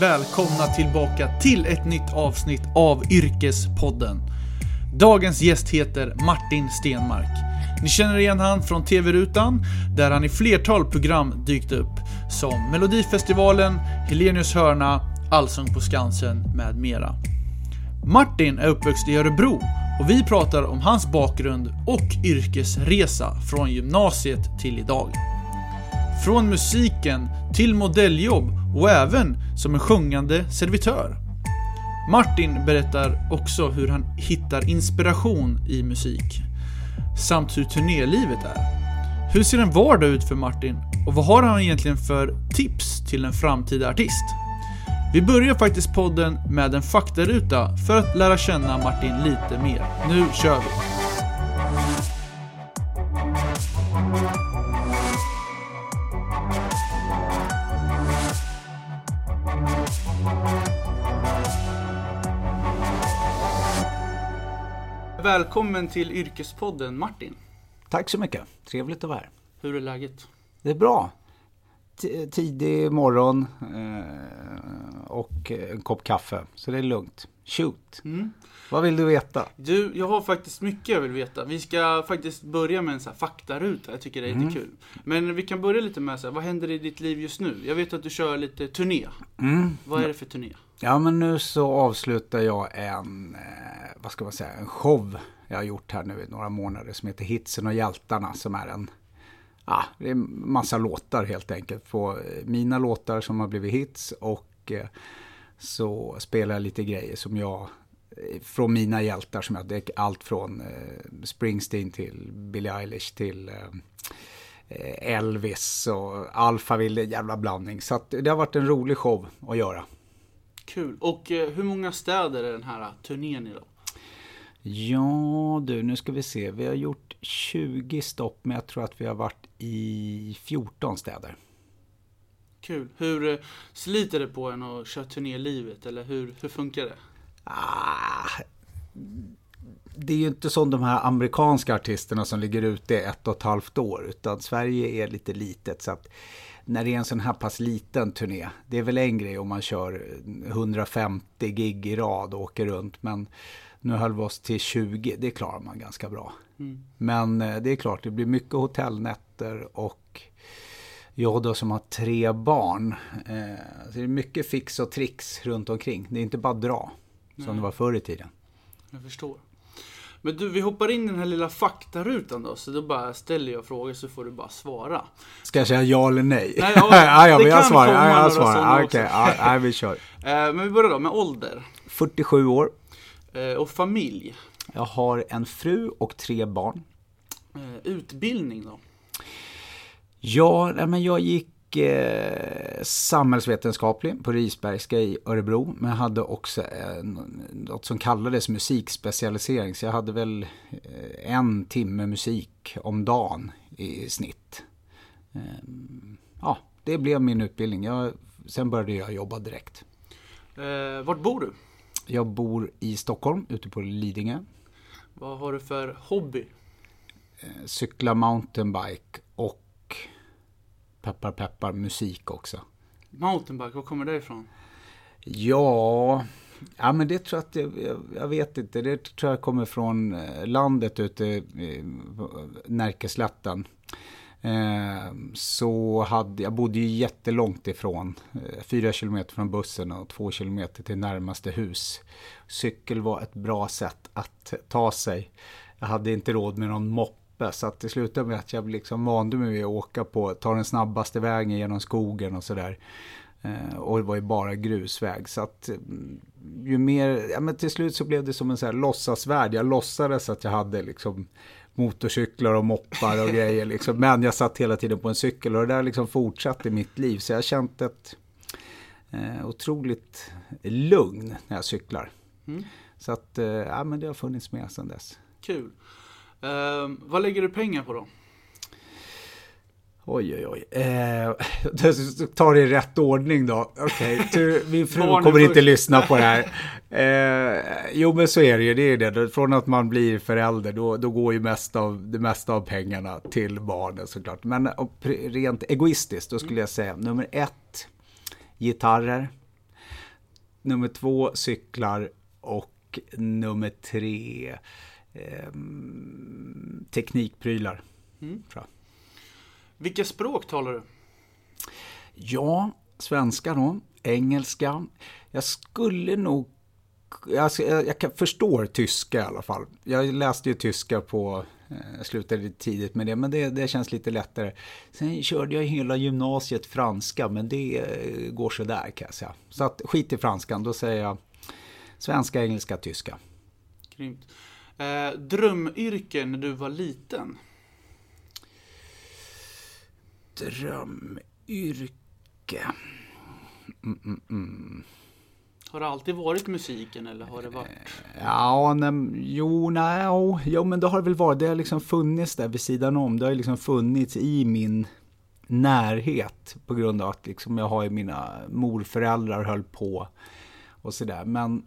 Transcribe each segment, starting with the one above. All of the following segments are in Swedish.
välkomna tillbaka till ett nytt avsnitt av Yrkespodden. Dagens gäst heter Martin Stenmark. Ni känner igen han från tv-rutan där han i flertal program dykt upp som Melodifestivalen, Hellenius Hörna, Allsång på Skansen med mera. Martin är uppväxt i Örebro och vi pratar om hans bakgrund och yrkesresa från gymnasiet till idag. Från musiken till modelljobb och även som en sjungande servitör. Martin berättar också hur han hittar inspiration i musik samt hur turnélivet är. Hur ser en vardag ut för Martin och vad har han egentligen för tips till en framtida artist? Vi börjar faktiskt podden med en faktaruta för att lära känna Martin lite mer. Nu kör vi! Välkommen till Yrkespodden, Martin. Tack så mycket. Trevligt att vara här. Hur är läget? Det är bra. Tidig morgon och en kopp kaffe. Så det är lugnt. Shoot. Mm. Vad vill du veta? Jag har faktiskt mycket jag vill veta. Vi ska faktiskt börja med en så här faktaruta. Jag tycker det är lite kul. Men vi kan börja lite med så här, vad händer i ditt liv just nu? Jag vet att du kör lite turné. Vad är det för turné? Ja, men nu så avslutar jag en show jag har gjort här nu i några månader som heter Hitsen och Hjältarna, som är det är massa låtar helt enkelt. På mina låtar som har blivit hits, och så spelar jag lite grejer som jag från mina hjältar, som jag däck allt från Springsteen till Billie Eilish till Elvis och Alphaville, jävla blandning. Så att det har varit en rolig show att göra. Kul. Och hur många städer är den här turnén idag? Ja du, nu ska vi se. Vi har gjort 20 stopp, men jag tror att vi har varit i 14 städer. Kul. Hur sliter det på en att köra turnélivet? Eller hur funkar det? Det är ju inte som de här amerikanska artisterna som ligger ute i 1,5 år. Utan Sverige är lite litet, så att när det är en sån här pass liten turné, det är väl en grej om man kör 150 gig i rad och åker runt. Men nu höll vi oss till 20, det klarar man ganska bra. Men det är klart, det blir mycket hotellnätter, och jag då som har 3 barn. Så det är mycket fix och tricks runt omkring. Det är inte bara dra som det var förr i tiden. Jag förstår. Men du, vi hoppar in i den här lilla faktarutan då. Så då bara ställer jag frågor så får du bara svara. Ska jag säga ja eller nej? Nej, jag svarar. Okej, vi kör. Men vi börjar då med ålder. 47 år. Och familj? Jag har en fru och 3 barn. Utbildning då? Ja, men jag gick samhällsvetenskaplig på Risbergska i Örebro. Men jag hade också något som kallades musikspecialisering. Så jag hade väl 1 timme musik om dagen i snitt. Ja, det blev min utbildning. Sen började jag jobba direkt. Vart bor du? Jag bor i Stockholm, ute på Lidingö. Vad har du för hobby? Cykla, mountainbike och peppar musik också. Mountainbike, var kommer det ifrån? Ja, men det tror jag att jag vet inte. Det tror jag kommer från landet ute i Närkeslätten. Så jag bodde ju jättelångt ifrån, 4 kilometer från bussen och 2 kilometer till närmaste hus. Cykel var ett bra sätt att ta sig. Jag hade inte råd med någon moppe, så att det slutade med att jag liksom vande mig att ta den snabbaste vägen genom skogen och sådär. Och det var ju bara grusväg, så att men till slut så blev det som en så här låtsasvärld. Jag låtsades att jag hade liksom motorcyklar och moppar och grejer liksom. Men jag satt hela tiden på en cykel, och det där liksom fortsatte i mitt liv. Så jag känt ett otroligt lugn när jag cyklar. Så att men det har funnits med sedan dess. Kul. Vad lägger du pengar på då? Oj. Ta det i rätt ordning då. Okej, min fru kommer inte lyssna på det här. Men så är det ju. Det är det. Från att man blir förälder, då går ju det mesta av pengarna till barnen såklart. Men rent egoistiskt, då skulle jag säga nummer 1, gitarrer. nummer 2 cyklar och nummer 3 teknikprylar. Mm. Tror jag. Vilka språk talar du? Ja, svenska då, engelska. Jag skulle nog... Jag förstår tyska i alla fall. Jag läste ju tyska på... Jag slutade tidigt med det, men det känns lite lättare. Sen körde jag hela gymnasiet franska, men det går så där kan jag säga. Så att, skit i franskan, då säger jag svenska, engelska, tyska. Grymt. Drömyrke när du var liten? Drömyrke. Har det alltid varit musiken eller har det varit? Ja, men det har väl varit. Det har liksom funnits där vid sidan om. Det har liksom funnits i min närhet på grund av att liksom jag har ju mina morföräldrar höll på och sådär. Men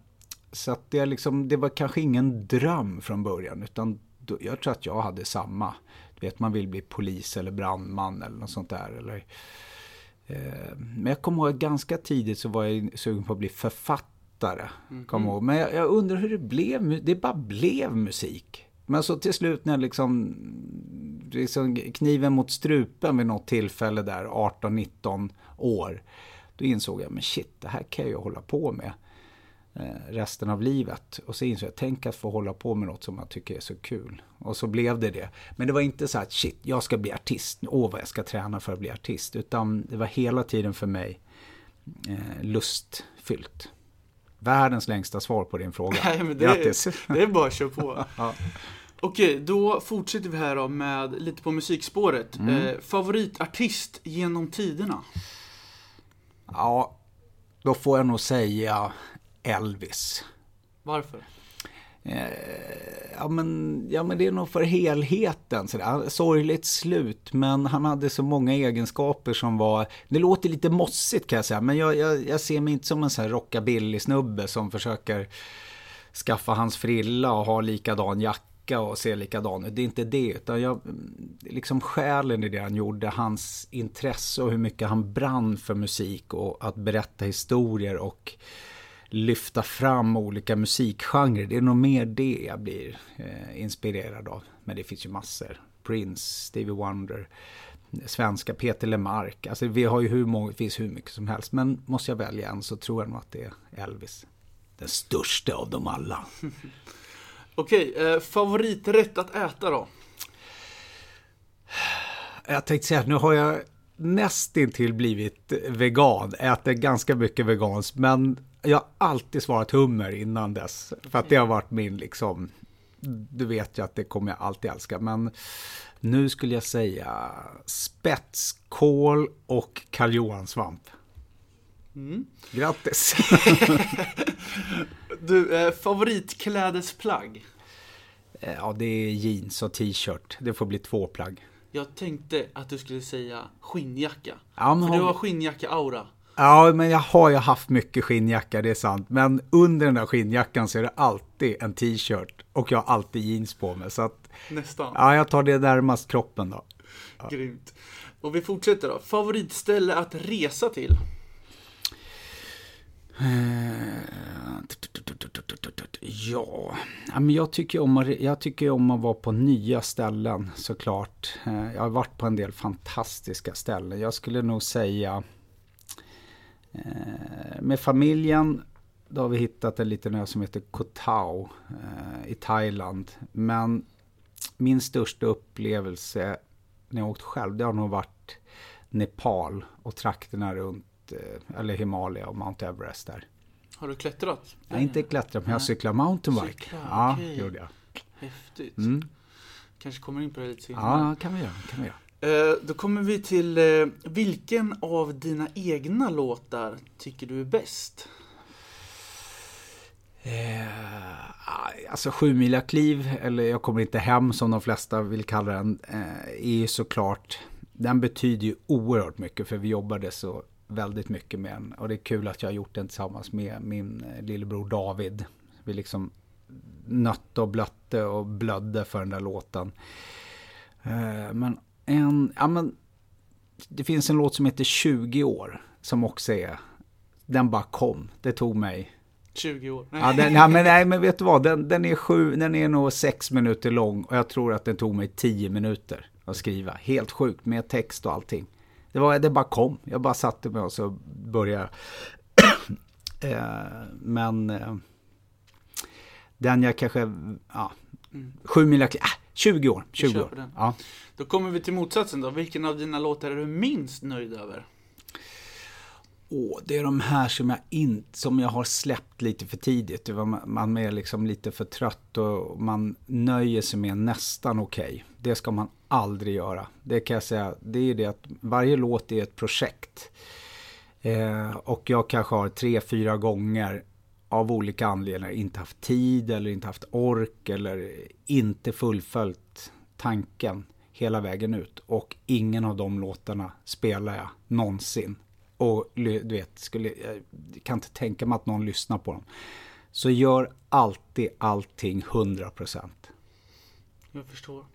så att det, liksom, det var kanske ingen dröm från början utan då, jag tror att jag hade samma. Du vet, man vill bli polis eller brandman eller något sånt där eller... Men jag kommer ihåg ganska tidigt så var jag sugen på att bli författare. Mm-hmm. Men jag undrar hur det blev. Det bara blev musik. Men så till slut när liksom kniven mot strupen vid något tillfälle där 18-19 år. Då insåg jag, men shit, det här kan jag hålla på med resten av livet. Och så insåg jag, tänk att få hålla på med något som jag tycker är så kul. Och så blev det. Men det var inte så att shit, jag ska bli artist. Vad jag ska träna för att bli artist. Utan det var hela tiden för mig lustfyllt. Världens längsta svar på din fråga. Nej, men det är bara att köra på. Ja. Okej, då fortsätter vi här med lite på musikspåret. Favoritartist genom tiderna? Ja, då får jag nog säga... Elvis. Varför? Ja men det är nog för helheten sådär. Sorgligt slut, men han hade så många egenskaper som var, det låter lite mossigt kan jag säga, men jag ser mig inte som en sån här rockabilly snubbe som försöker skaffa hans frilla och ha likadan jacka och se likadan ut. Det är inte det, utan jag liksom själen i det han gjorde, hans intresse och hur mycket han brann för musik och att berätta historier och lyfta fram olika musikgenrer. Det är nog mer det jag blir inspirerad av. Men det finns ju massor. Prince, Stevie Wonder, svenska Peter Lemark. Alltså vi har ju finns hur mycket som helst. Men måste jag välja en så tror jag nog att det är Elvis. Den största av dem alla. Okej, favoriträtt att äta då? Jag tänkte säga att nu har jag nästintill blivit vegan. Äter ganska mycket veganskt, men jag har alltid svarat hummer innan dess. För att det har varit min liksom... Du vet ju att det kommer jag alltid älska. Men nu skulle jag säga spetskål och karljohansvamp. Mm. Grattis! Du, favoritklädesplagg? Ja, det är jeans och t-shirt. Det får bli 2 plagg. Jag tänkte att du skulle säga skinnjacka. Ja, men... För du har skinnjacka-aura. Ja, men jag har ju haft mycket skinnjacka, det är sant. Men under den där skinnjackan så är det alltid en t-shirt och jag har alltid jeans på mig. Så att, nästan. Ja, jag tar det närmast kroppen då. Ja. Grymt. Och vi fortsätter då. Favoritställe att resa till? Ja, men jag tycker om att vara på nya ställen såklart. Jag har varit på en del fantastiska ställen. Jag skulle nog säga... Med familjen då har vi hittat en liten ö som heter Koh Tao i Thailand, men min största upplevelse när jag åkt själv, det har nog varit Nepal och trakterna runt eller Himalaya och Mount Everest där. Har du klättrat? Jag har inte klättrat, men jag cyklar mountainbike. Ja, okay. Gjorde jag. Häftigt. Mm. Kanske kommer in på det lite senare. Ja, kan vi göra. Då kommer vi till vilken av dina egna låtar tycker du är bäst? Alltså Sjumilakliv, eller Jag kommer inte hem som de flesta vill kalla den, är ju såklart, den betyder ju oerhört mycket för vi jobbade så väldigt mycket med den. Och det är kul att jag har gjort den tillsammans med min lillebror David. Vi liksom nötte och blötte och blödde för den där låten. Men det finns en låt som heter 20 år som också är den bara kom. Det tog mig 20 år. Nej. Ja, men vet du vad, den är nog 6 minuter lång och jag tror att den tog mig 10 minuter att skriva. Helt sjukt, med text och allting. Det bara kom. Jag bara satte mig och så började den jag kanske 20 år. Den. Ja. Då kommer vi till motsatsen då. Vilken av dina låtar är du minst nöjd över? Det är de här som jag har släppt lite för tidigt. Man är liksom lite för trött och man nöjer sig med nästan okej. Det ska man aldrig göra. Det kan jag säga, det är det att varje låt är ett projekt. Och jag kanske har 3-4 gånger av olika anledningar inte haft tid eller inte haft ork eller inte fullföljt tanken hela vägen ut. Och ingen av de låtarna spelar jag någonsin. Och du vet, jag kan inte tänka mig att någon lyssnar på dem. Så gör alltid allting 100%. Jag förstår.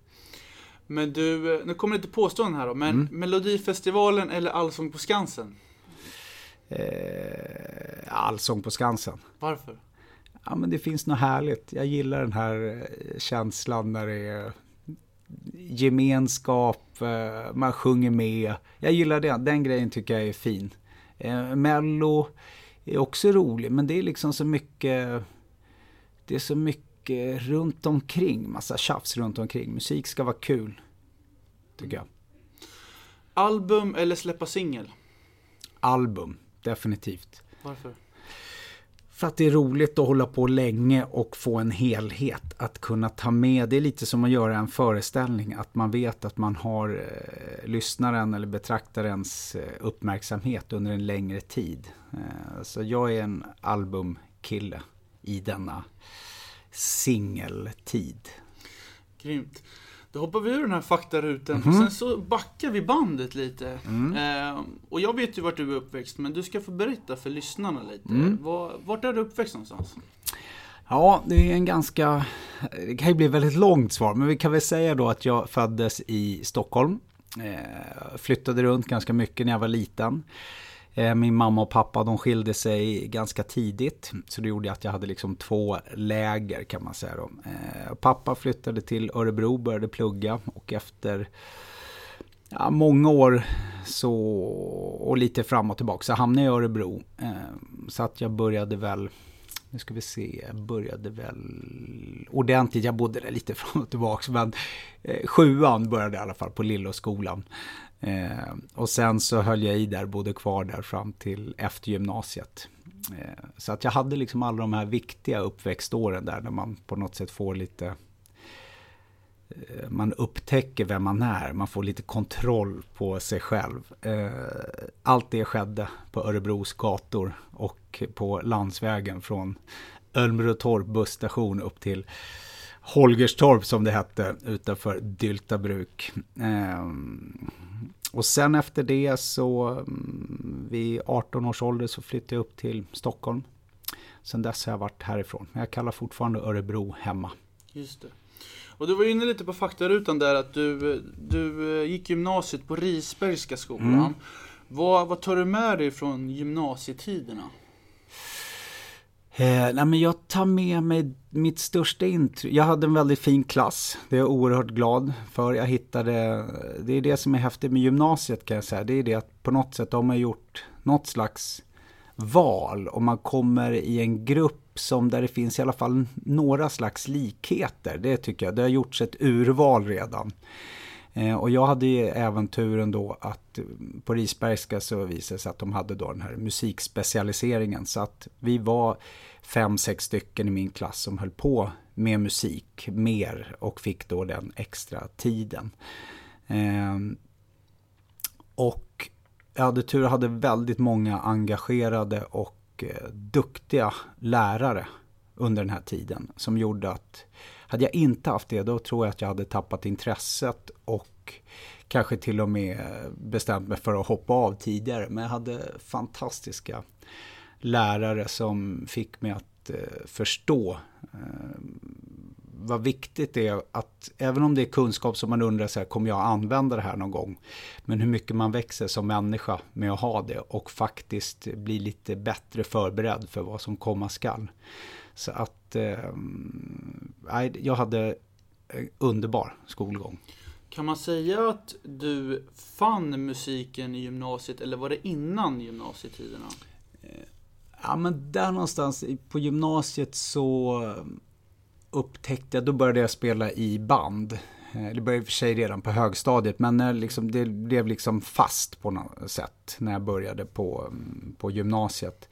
Men du, nu kommer lite påstående här då. Men Melodifestivalen eller Allsång på Skansen? Allsång på Skansen. Varför? Ja, men det finns något härligt. Jag gillar den här känslan när det är gemenskap, man sjunger med. Jag gillar det. Den grejen tycker jag är fin. Mello är också rolig, men det är liksom så mycket, det är så mycket runt omkring, massa tjafs runt omkring. Musik ska vara kul, tycker jag. Album eller släppa singel? Album, definitivt. Varför? För att det är roligt att hålla på länge och få en helhet att kunna ta med. Det är lite som att göra en föreställning, att man vet att man har lyssnaren eller betraktarens uppmärksamhet under en längre tid. Så jag är en albumkille i denna singeltid. Grymt. Då hoppar vi ur den här faktarutan och sen så backar vi bandet lite. Och jag vet ju vart du är uppväxt, men du ska få berätta för lyssnarna lite. Vart är du uppväxt någonstans? Ja, det är det kan ju bli väldigt långt svar, men vi kan väl säga då att jag föddes i Stockholm. Flyttade runt ganska mycket när jag var liten. Min mamma och pappa, de skilde sig ganska tidigt, så det gjorde att jag hade liksom 2 läger kan man säga då. Pappa flyttade till Örebro, började plugga och efter många år så, och lite fram och tillbaka, så hamnade jag i Örebro. Så att jag började väl ordentligt, jag bodde där lite fram och tillbaka, men 7:an började i alla fall på Lillåsskolan. Och sen så höll jag i där, bodde kvar där fram till efter gymnasiet. Så att jag hade liksom alla de här viktiga uppväxtåren där, när man på något sätt får lite, man upptäcker vem man är, man får lite kontroll på sig själv. Allt det skedde på Örebros gator och på landsvägen från Ölmrötorp busstation upp till Holgerstorp som det hette, utanför Dyltabruk. Och sen efter det så vid 18 års ålder så flyttade jag upp till Stockholm. Sen dess har jag varit härifrån. Men jag kallar fortfarande Örebro hemma. Just det. Och du var inne lite på faktarutan där att du gick gymnasiet på Risbergska skolan. Vad tar du med dig från gymnasietiderna? Nej, men jag tar med mig mitt största intryck. Jag hade en väldigt fin klass. Det är jag oerhört glad för. Jag hittade, det är det som är häftigt med gymnasiet kan jag säga. Det är det att på något sätt har man gjort något slags val. Och man kommer i en grupp som där det finns i alla fall några slags likheter. Det tycker jag. Det har gjorts ett urval redan. Och jag hade även turen då att på Risbergska så visade sig att de hade då den här musikspecialiseringen. Så att vi var 5-6 stycken i min klass som höll på med musik mer och fick då den extra tiden. Och jag hade tur och hade väldigt många engagerade och duktiga lärare under den här tiden som gjorde att hade jag inte haft det, då tror jag att jag hade tappat intresset och kanske till och med bestämt mig för att hoppa av tidigare. Men jag hade fantastiska lärare som fick mig att förstå vad viktigt det är att även om det är kunskap som man undrar så här, kommer jag använda det här någon gång? Men hur mycket man växer som människa med att ha det och faktiskt bli lite bättre förberedd för vad som komma skall. Så att jag hade underbar skolgång. Kan man säga att du fann musiken i gymnasiet eller var det innan gymnasietiderna? Ja, men där någonstans på gymnasiet så upptäckte jag, då började jag spela i band. Det började i och för sig redan på högstadiet, men liksom, det blev liksom fast på något sätt när jag började på gymnasiet.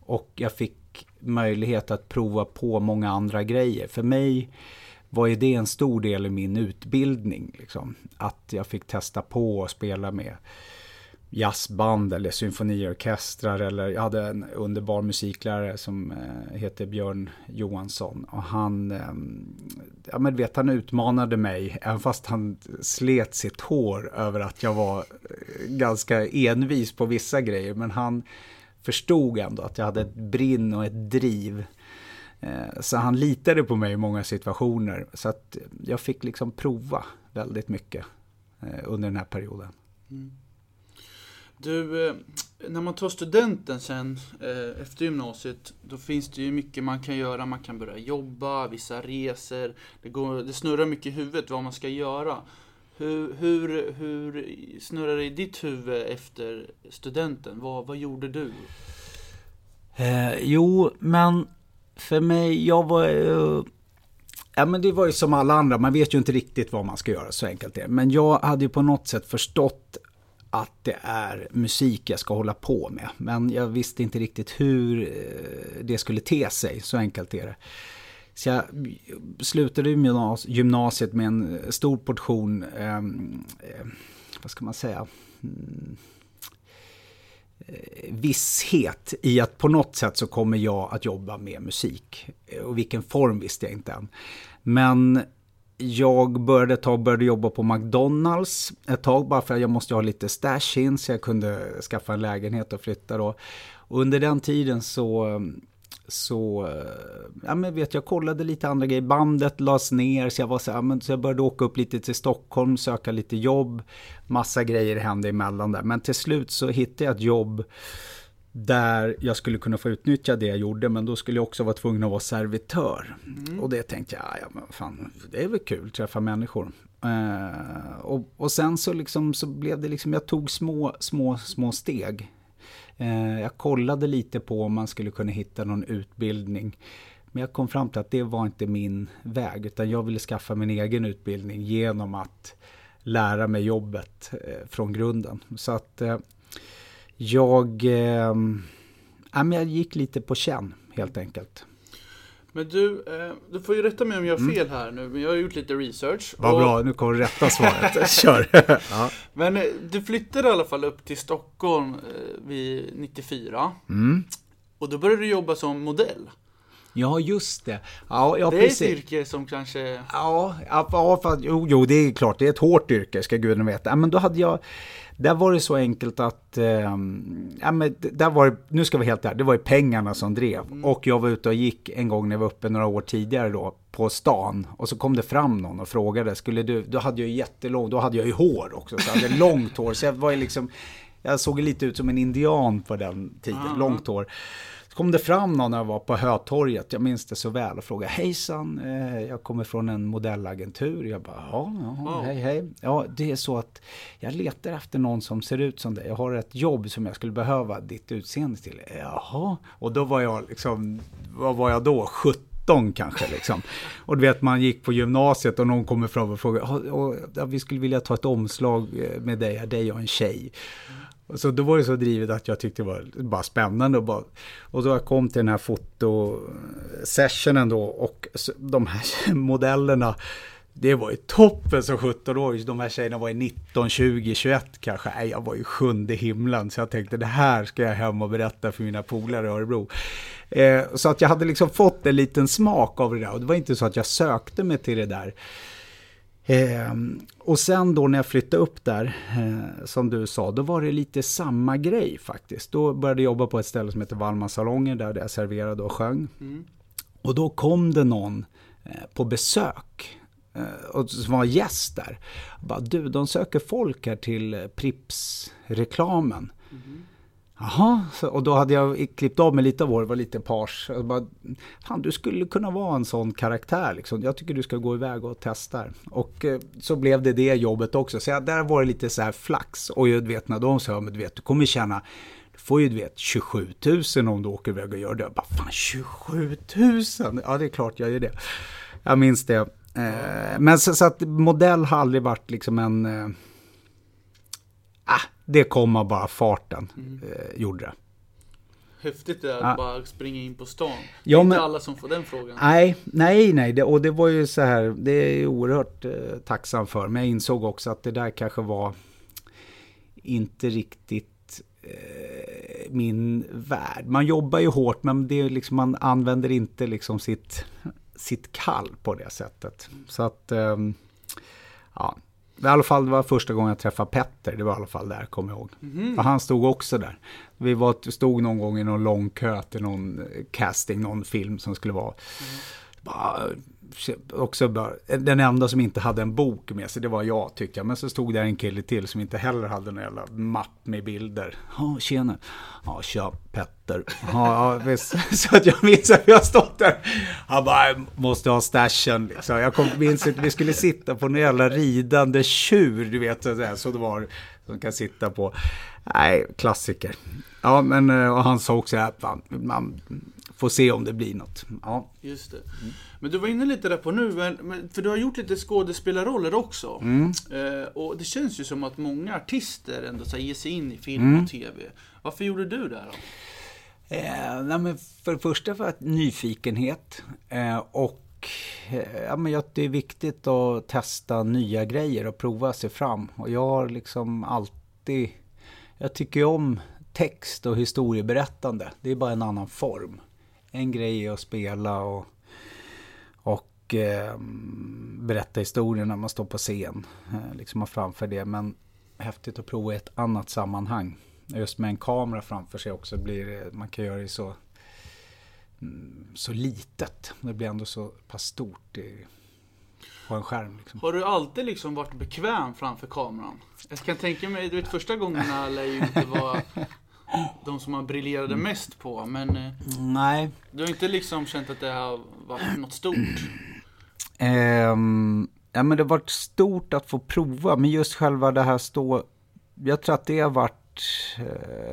Och jag fick möjlighet att prova på många andra grejer. För mig var ju det en stor del i min utbildning. Liksom. Att jag fick testa på och spela med jazzband eller symfoniorkestrar. Eller jag hade en underbar musiklärare som heter Björn Johansson. Och han utmanade mig, även fast han slet sitt hår över att jag var ganska envis på vissa grejer. Men han förstod ändå att jag hade ett brinn och ett driv. Så han litade på mig i många situationer. Så att jag fick liksom prova väldigt mycket under den här perioden. Mm. Du, när man tar studenten sen efter gymnasiet, då finns det ju mycket man kan göra. Man kan börja jobba, vissa resor. Det snurrar mycket i huvudet vad man ska göra. Hur snurrar det i ditt huvud efter studenten? Vad gjorde du? Men för mig, det var ju som alla andra. Man vet ju inte riktigt vad man ska göra, så enkelt det. Men jag hade ju på något sätt förstått att det är musik jag ska hålla på med. Men jag visste inte riktigt hur det skulle te sig, så enkelt är det. Så jag slutade gymnasiet med en stor portion, vad ska man säga, visshet i att på något sätt så kommer jag att jobba med musik. Och vilken form visste jag inte än. Men jag började jobba på McDonald's ett tag bara för att jag måste ha lite stash in så jag kunde skaffa en lägenhet och flytta då. Och under den tiden jag kollade lite andra grejer. Bandet lades ner så jag började åka upp lite till Stockholm, söka lite jobb. Massa grejer hände emellan där. Men till slut så hittade jag ett jobb där jag skulle kunna få utnyttja det jag gjorde, men då skulle jag också vara tvungen att vara servitör. Mm. Och det tänkte jag, ja men fan, det är väl kul att träffa människor. Och sen så liksom så blev det liksom, jag tog små steg. Jag kollade lite på om man skulle kunna hitta någon utbildning, men jag kom fram till att det var inte min väg, utan jag ville skaffa min egen utbildning genom att lära mig jobbet från grunden. Så att jag gick lite på känn helt enkelt. Men du får ju rätta mig om jag har fel här nu, men jag har gjort lite research. Vad bra, nu kommer rätta svaret. Kör! Ja. Men du flyttade i alla fall upp till Stockholm vid 94. Mm. Och då började du jobba som modell. Ja, just det. Ja, det är precis. Ett yrke som kanske... Ja, det är klart. Det är ett hårt yrke, ska gudarna veta. Ja, men då hade jag... Där var det så enkelt att... nu ska vi helt där. Det var ju pengarna som drev. Mm. Och jag var ute och gick en gång när jag var uppe några år tidigare då, på stan. Och så kom det fram någon och frågade. Då hade jag ju jättelångt... Då hade jag ju hår också. Så jag hade långt hår. Så jag var ju liksom... Jag såg lite ut som en indian på den tiden. Mm. Långt hår. Kom det fram någon när jag var på Hötorget, jag minns det så väl, och frågade, hejsan, jag kommer från en modellagentur. Jag bara, hej. Ja, det är så att jag letar efter någon som ser ut som dig. Jag har ett jobb som jag skulle behöva ditt utseende till. Jaha, och då var jag liksom, vad var jag då? 17 kanske liksom. Och du vet, man gick på gymnasiet och någon kommer fram och frågade, vi skulle vilja ta ett omslag med dig och en tjej. Så då var det så drivet att jag tyckte det var bara spännande. Och då jag kom till den här fotosessionen då, och de här modellerna, det var ju toppen som 17 år. De här tjejerna var i 19, 20, 21 kanske. Nej, jag var ju 7:e himlen. Så jag tänkte, det här ska jag hem och berätta för mina polare i Örebro. Så att jag hade liksom fått en liten smak av det där. Och det var inte så att jag sökte mig till det där. Och sen då när jag flyttade upp där, som du sa, då var det lite samma grej faktiskt. Då började jag jobba på ett ställe som heter Wallmans Salonger där jag serverade och sjöng. Mm. Och då kom det någon på besök och som var gäst där. Bara, du, de söker folk här till Pripps-reklamen. Mm. Jaha, och då hade jag klippt av mig lite av år, var lite pars. Jag bara, fan, du skulle kunna vara en sån karaktär liksom. Jag tycker du ska gå iväg och testa. Och så blev det jobbet också. Så där var det lite så här flax. Och jag vet när de sa, men du vet, du kommer känna, du får ju du vet 27 000 om du åker iväg och gör det. Jag bara, fan 27 000? Ja, det är klart jag gör det. Jag minns det. Men så att modell har aldrig varit liksom en... det kom av bara farten, gjorde det. Häftigt det att bara springa in på stan. Ja, det är inte alla som får den frågan. Nej. Det var ju så här, det är jag oerhört tacksam för. Men jag insåg också att det där kanske var inte riktigt min värld. Man jobbar ju hårt, men det är liksom, man använder inte liksom sitt kall på det sättet. Så att, ja... I alla fall, det var första gången jag träffade Petter. Det var i alla fall där, kommer jag ihåg. Mm. Han stod också där. Vi stod någon gång i någon lång kö till någon casting, någon film som skulle vara... Bara, den enda som inte hade en bok med sig, det var jag tyckte jag. Men så stod där en kille till som inte heller hade en jävla mapp med bilder. Tjena. Tja, Petter. Visst. Så att jag minns att jag stått där. Han bara, jag måste ha stashen. Liksom. Jag minns att vi skulle sitta på en jävla ridande tjur, du vet. Så det var som kan sitta på. Nej, klassiker. Ja, men och han sa också att man får se om det blir något. Ja. Just det. Men du var inne lite där på nu, för du har gjort lite skådespelarroller också. Mm. Och det känns ju som att många artister ändå så här, ger sig in i film och tv. Varför gjorde du det här då? Men för det första för att nyfikenhet. Det är viktigt att testa nya grejer och prova sig fram. Och jag har liksom alltid... Jag tycker om text och historieberättande. Det är bara en annan form. En grej är att spela och berätta historier när man står på scen. Liksom man framför det. Men häftigt att prova i ett annat sammanhang. Just med en kamera framför sig också. Man kan göra det så litet. Det blir ändå så pass stort på en skärm. Liksom. Har du alltid liksom varit bekväm framför kameran? Jag kan tänka mig, du vet, första gångerna lär ju inte vara de som man briljerade mest på, men nej. Du har inte liksom känt att det har varit något stort? Men det har varit stort att få prova, men just själva det här jag tror att det har varit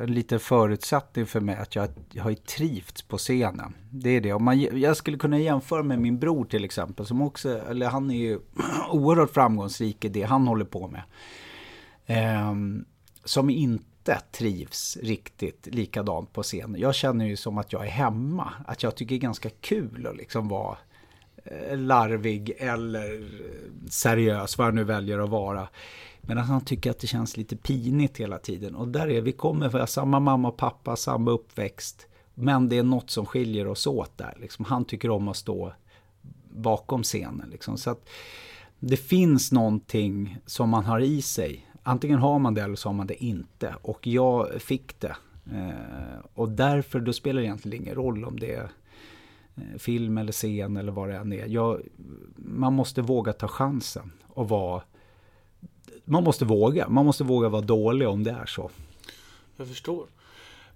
en liten förutsättning för mig att jag har trivts på scenen. Det är det. Om jag skulle kunna jämföra med min bror till exempel, som också, eller han är ju oerhört framgångsrik i det han håller på med. Som inte trivs riktigt likadant på scen. Jag känner ju som att jag är hemma. Att jag tycker det är ganska kul att liksom vara larvig eller seriös, vad jag nu väljer att vara. Men att han tycker att det känns lite pinigt hela tiden. Och där är vi kommer för samma mamma och pappa, samma uppväxt. Men det är något som skiljer oss åt där. Liksom, han tycker om att stå bakom scenen. Liksom. Så att det finns någonting som man har i sig. Antingen har man det eller så har man det inte. Och jag fick det. Och därför då spelar det egentligen ingen roll om det är film eller scen eller vad det än är. Man måste våga ta chansen. Och man måste våga vara dålig om det är så. Jag förstår.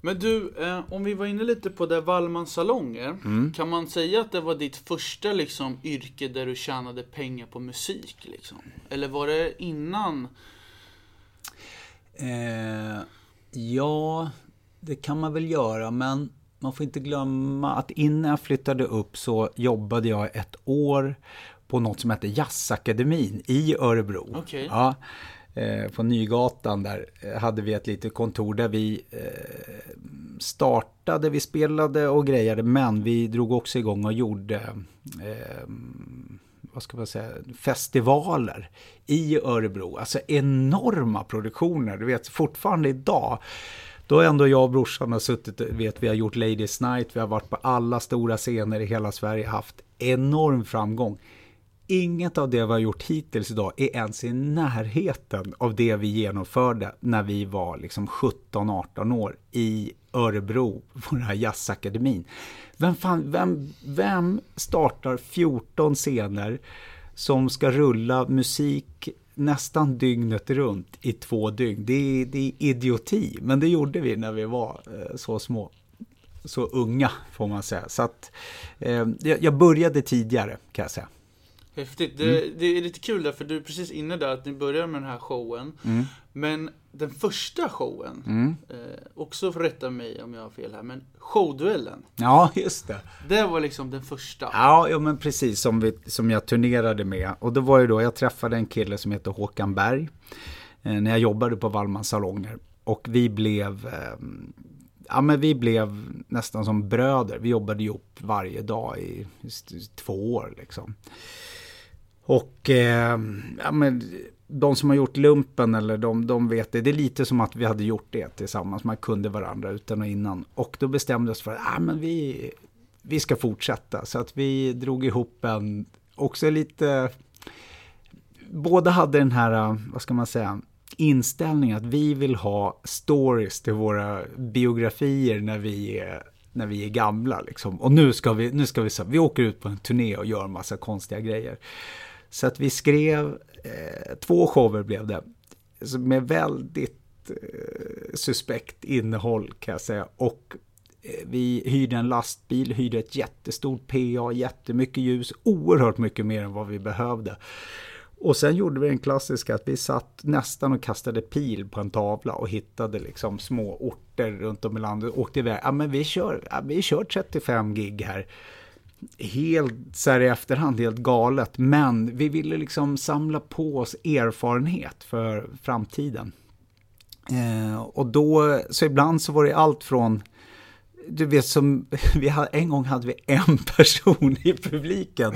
Men du, om vi var inne lite på det Wallmans Salonger, kan man säga att det var ditt första liksom, yrke där du tjänade pengar på musik? Liksom? Eller var det innan... det kan man väl göra, men man får inte glömma att innan jag flyttade upp så jobbade jag ett år på något som heter Jazzakademin i Örebro. Okay. Ja, på Nygatan där hade vi ett litet kontor där vi startade, vi spelade och grejade, men vi drog också igång och gjorde festivaler i Örebro. Alltså enorma produktioner, du vet, fortfarande idag. Då ändå jag och brorsan har suttit, vi har gjort Ladies Night, vi har varit på alla stora scener i hela Sverige, haft enorm framgång. inget av det vi har gjort hittills idag är ens i närheten av det vi genomförde när vi var liksom 17-18 år i Örebro på den här jazzakademin. Vem startar 14 scener som ska rulla musik nästan dygnet runt i 2 dygn? Det är idioti, men det gjorde vi när vi var så små. Så unga får man säga. Så att, jag började tidigare kan jag säga. Häftigt. Det är lite kul där, för du är precis inne där att ni börjar med den här showen. Mm. Men den första showen, också för att rätta mig om jag har fel här, men showduellen. Ja, just det. Det var liksom den första. Ja men precis, som jag turnerade med. Och det var ju då, jag träffade en kille som heter Håkan Berg när jag jobbade på Wallmans Salonger. Och vi blev... Vi blev nästan som bröder. Vi jobbade ihop varje dag i 2 år. Liksom. Och de som har gjort lumpen, eller de vet det. Det är lite som att vi hade gjort det tillsammans. Man kunde varandra utan och innan. Och då bestämdes för att vi ska fortsätta. Så att vi drog ihop en... Också lite... Båda hade den här, vad ska man säga... inställning att vi vill ha stories till våra biografier när vi är gamla liksom. Och nu ska vi så vi åker ut på en turné och gör massa konstiga grejer. Så att vi skrev 2 shower blev det med väldigt suspekt innehåll kan jag säga, och vi hyrde en lastbil, hyrde ett jättestort PA, jättemycket ljus, oerhört mycket mer än vad vi behövde. Och sen gjorde vi en klassisk att vi satt nästan och kastade pil på en tavla och hittade liksom små orter runt om i landet och åkte iväg. Vi kör 35 gig här. Helt så här i efterhand, helt galet. Men vi ville liksom samla på oss erfarenhet för framtiden. Och då, så ibland så var det allt från... Du vet, som en gång hade vi 1 person i publiken.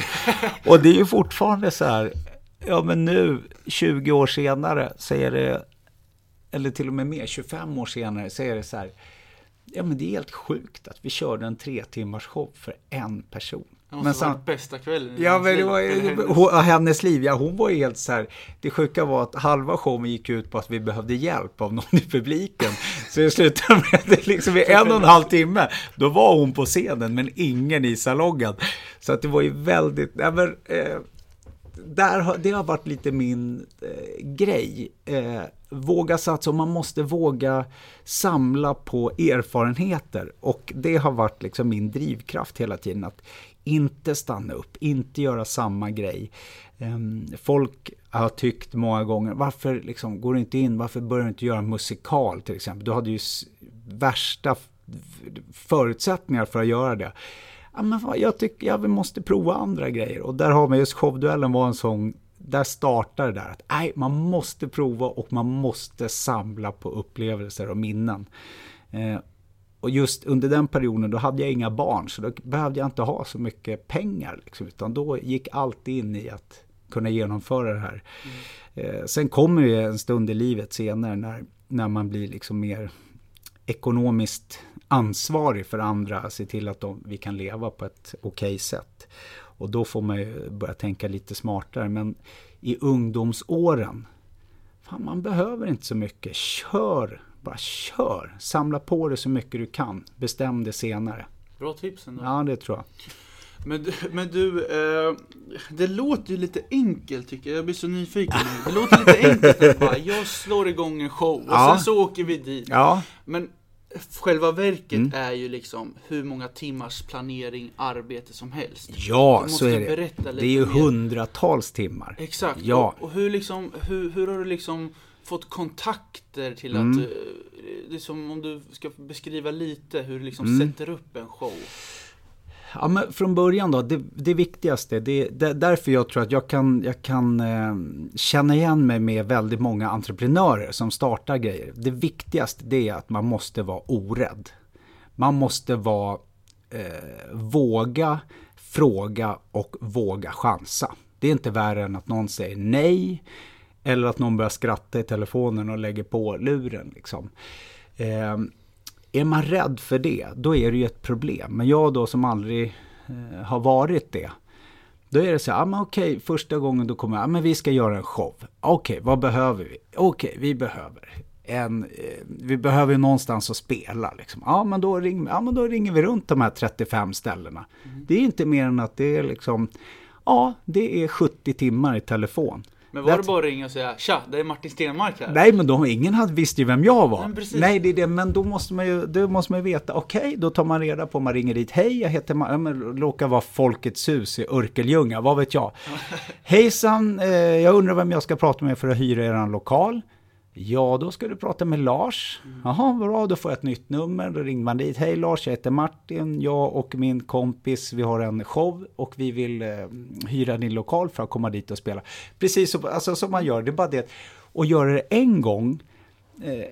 Och det är ju fortfarande så här... Ja, men nu, 20 år senare, så är det, eller till och med mer, 25 år senare, så är det så här, ja men det är helt sjukt att vi körde en 3-timmars show för 1 person. Det måste ha varit bästa kvällen. Ja, men det var hennes liv. Ja, hon var helt så här, det sjuka var att halva showen gick ut på att vi behövde hjälp av någon i publiken. Så jag slutade med det liksom i 1,5 timme. Då var hon på scenen, men ingen i salongen. Så att det var ju väldigt... Ja, men, det har varit lite min grej. Våga satsa, man måste våga samla på erfarenheter, och det har varit liksom min drivkraft hela tiden, att inte stanna upp, inte göra samma grej. Folk har tyckt många gånger, varför liksom går du inte in, varför börjar du inte göra en musikal till exempel? Du hade ju värsta förutsättningar för att göra det. Ja, men jag tycker vi måste prova andra grejer, och där har man just showduellen var en sång, där startar det där att man måste prova och man måste samla på upplevelser och minnen. Och just under den perioden då hade jag inga barn, så då behövde jag inte ha så mycket pengar liksom, utan då gick allt in i att kunna genomföra det här. Sen kommer ju en stund i livet senare när man blir liksom mer ekonomiskt ansvarig för andra, se till att vi kan leva på ett okej sätt. Och då får man ju börja tänka lite smartare. Men i ungdomsåren, man behöver inte så mycket. Bara kör. Samla på dig så mycket du kan. Bestäm det senare. Bra tips ändå. Ja, det tror jag. Men du, det låter ju lite enkelt tycker jag. Jag blir så nyfiken nu. Det låter lite enkelt. Bara, jag slår igång en show och sen så åker vi dit. Ja. Men själva verket är ju liksom hur många timmars planering, arbete som helst. Ja, så är det. Det är ju hundratals timmar. Exakt. Ja. Och hur har du liksom fått kontakter till att... Liksom, om du ska beskriva lite hur du liksom sätter upp en show. Ja, men från början då, det viktigaste, det därför jag tror att jag kan känna igen mig med väldigt många entreprenörer som startar grejer. Det viktigaste det är att man måste vara orädd. Man måste vara, våga fråga och våga chansa. Det är inte värre än att någon säger nej eller att någon börjar skratta i telefonen och lägger på luren liksom. Är man rädd för det, då är det ju ett problem. Men jag då som aldrig har varit det, Då är det så här, okej, första gången då kommer jag, men vi ska göra en show. Okej, vad behöver vi? Okej, vi behöver vi behöver någonstans att spela liksom. Men då ringer vi runt de här 35 ställena. Mm. Det är inte mer än att det är liksom, det är 70 timmar i telefon. Men var det bara att ringa och säga, tja, det är Martin Stenmark här? Nej, men ingen visste ju vem jag var. Nej, det är det, men då måste man ju veta, okej, då tar man reda på, man ringer dit, hej, jag heter råkar vara Folkets Hus i Örkelljunga, vad vet jag. Hejsan, jag undrar vem jag ska prata med för att hyra er lokal. Ja, då ska du prata med Lars. Jaha, bra, då får jag ett nytt nummer. Då ringer man dit. Hej Lars, jag heter Martin. Jag och min kompis, vi har en show och vi vill hyra din lokal för att komma dit och spela. Precis som man gör, det är bara det. Och göra det en gång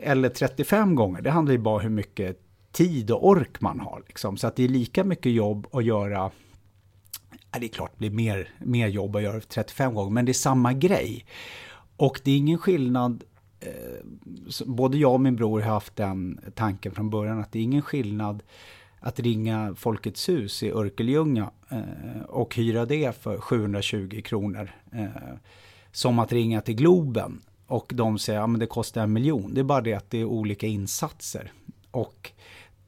eller 35 gånger, det handlar ju bara om hur mycket tid och ork man har. Liksom. Så att det är lika mycket jobb att göra. Det är klart, det blir mer jobb att göra 35 gånger, men det är samma grej. Och det är ingen skillnad. Både jag och min bror har haft den tanken från början att det är ingen skillnad att ringa Folkets Hus i Örkelljunga och hyra det för 720 kronor som att ringa till Globen och de säger att det kostar 1 miljon. Det är bara det att det är olika insatser och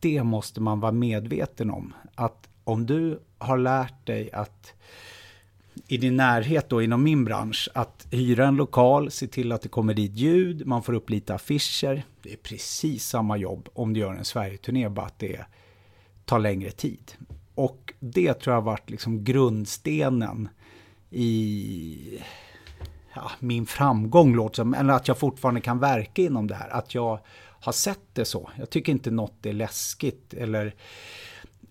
det måste man vara medveten om, att om du har lärt dig att i din närhet då, inom min bransch, att hyra en lokal, se till att det kommer dit ljud, man får upp lite affischer. Det är precis samma jobb om du gör en Sverige-turné, bara att det tar längre tid. Och det tror jag har varit liksom grundstenen i min framgång, eller att jag fortfarande kan verka inom det här. Att jag har sett det så. Jag tycker inte något är läskigt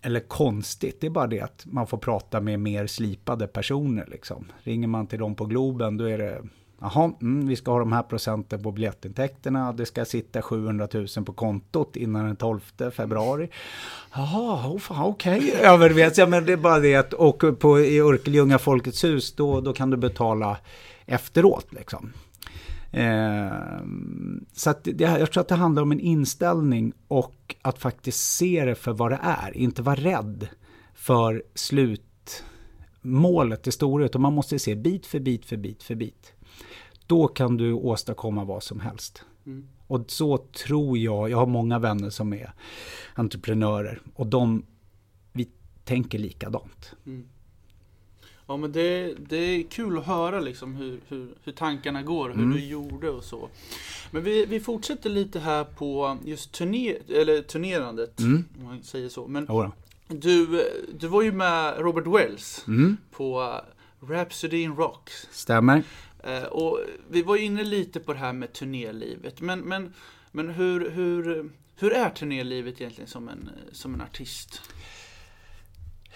eller konstigt, det är bara det att man får prata med mer slipade personer liksom. Ringer man till dem på Globen då är det, vi ska ha de här procenten på biljettintäkterna, det ska sitta 700 000 på kontot innan den 12 februari. Okej. Ja, men det är bara det att, och i Örkelljunga Folkets Hus då kan du betala efteråt liksom. Så att jag tror att det handlar om en inställning och att faktiskt se det för vad det är, inte vara rädd för slutmålet, det stora, utan man måste se bit för bit. Då kan du åstadkomma vad som helst. Och så tror jag har många vänner som är entreprenörer och vi tänker likadant. Ja, men det är kul att höra liksom hur tankarna går, hur du gjorde och så. Men vi fortsätter lite här på just turnerandet, om man säger så. Men du var ju med Robert Wells på Rhapsody in Rock. Stämmer. Och vi var ju inne lite på det här med turnélivet. Men hur är turnélivet egentligen som en artist?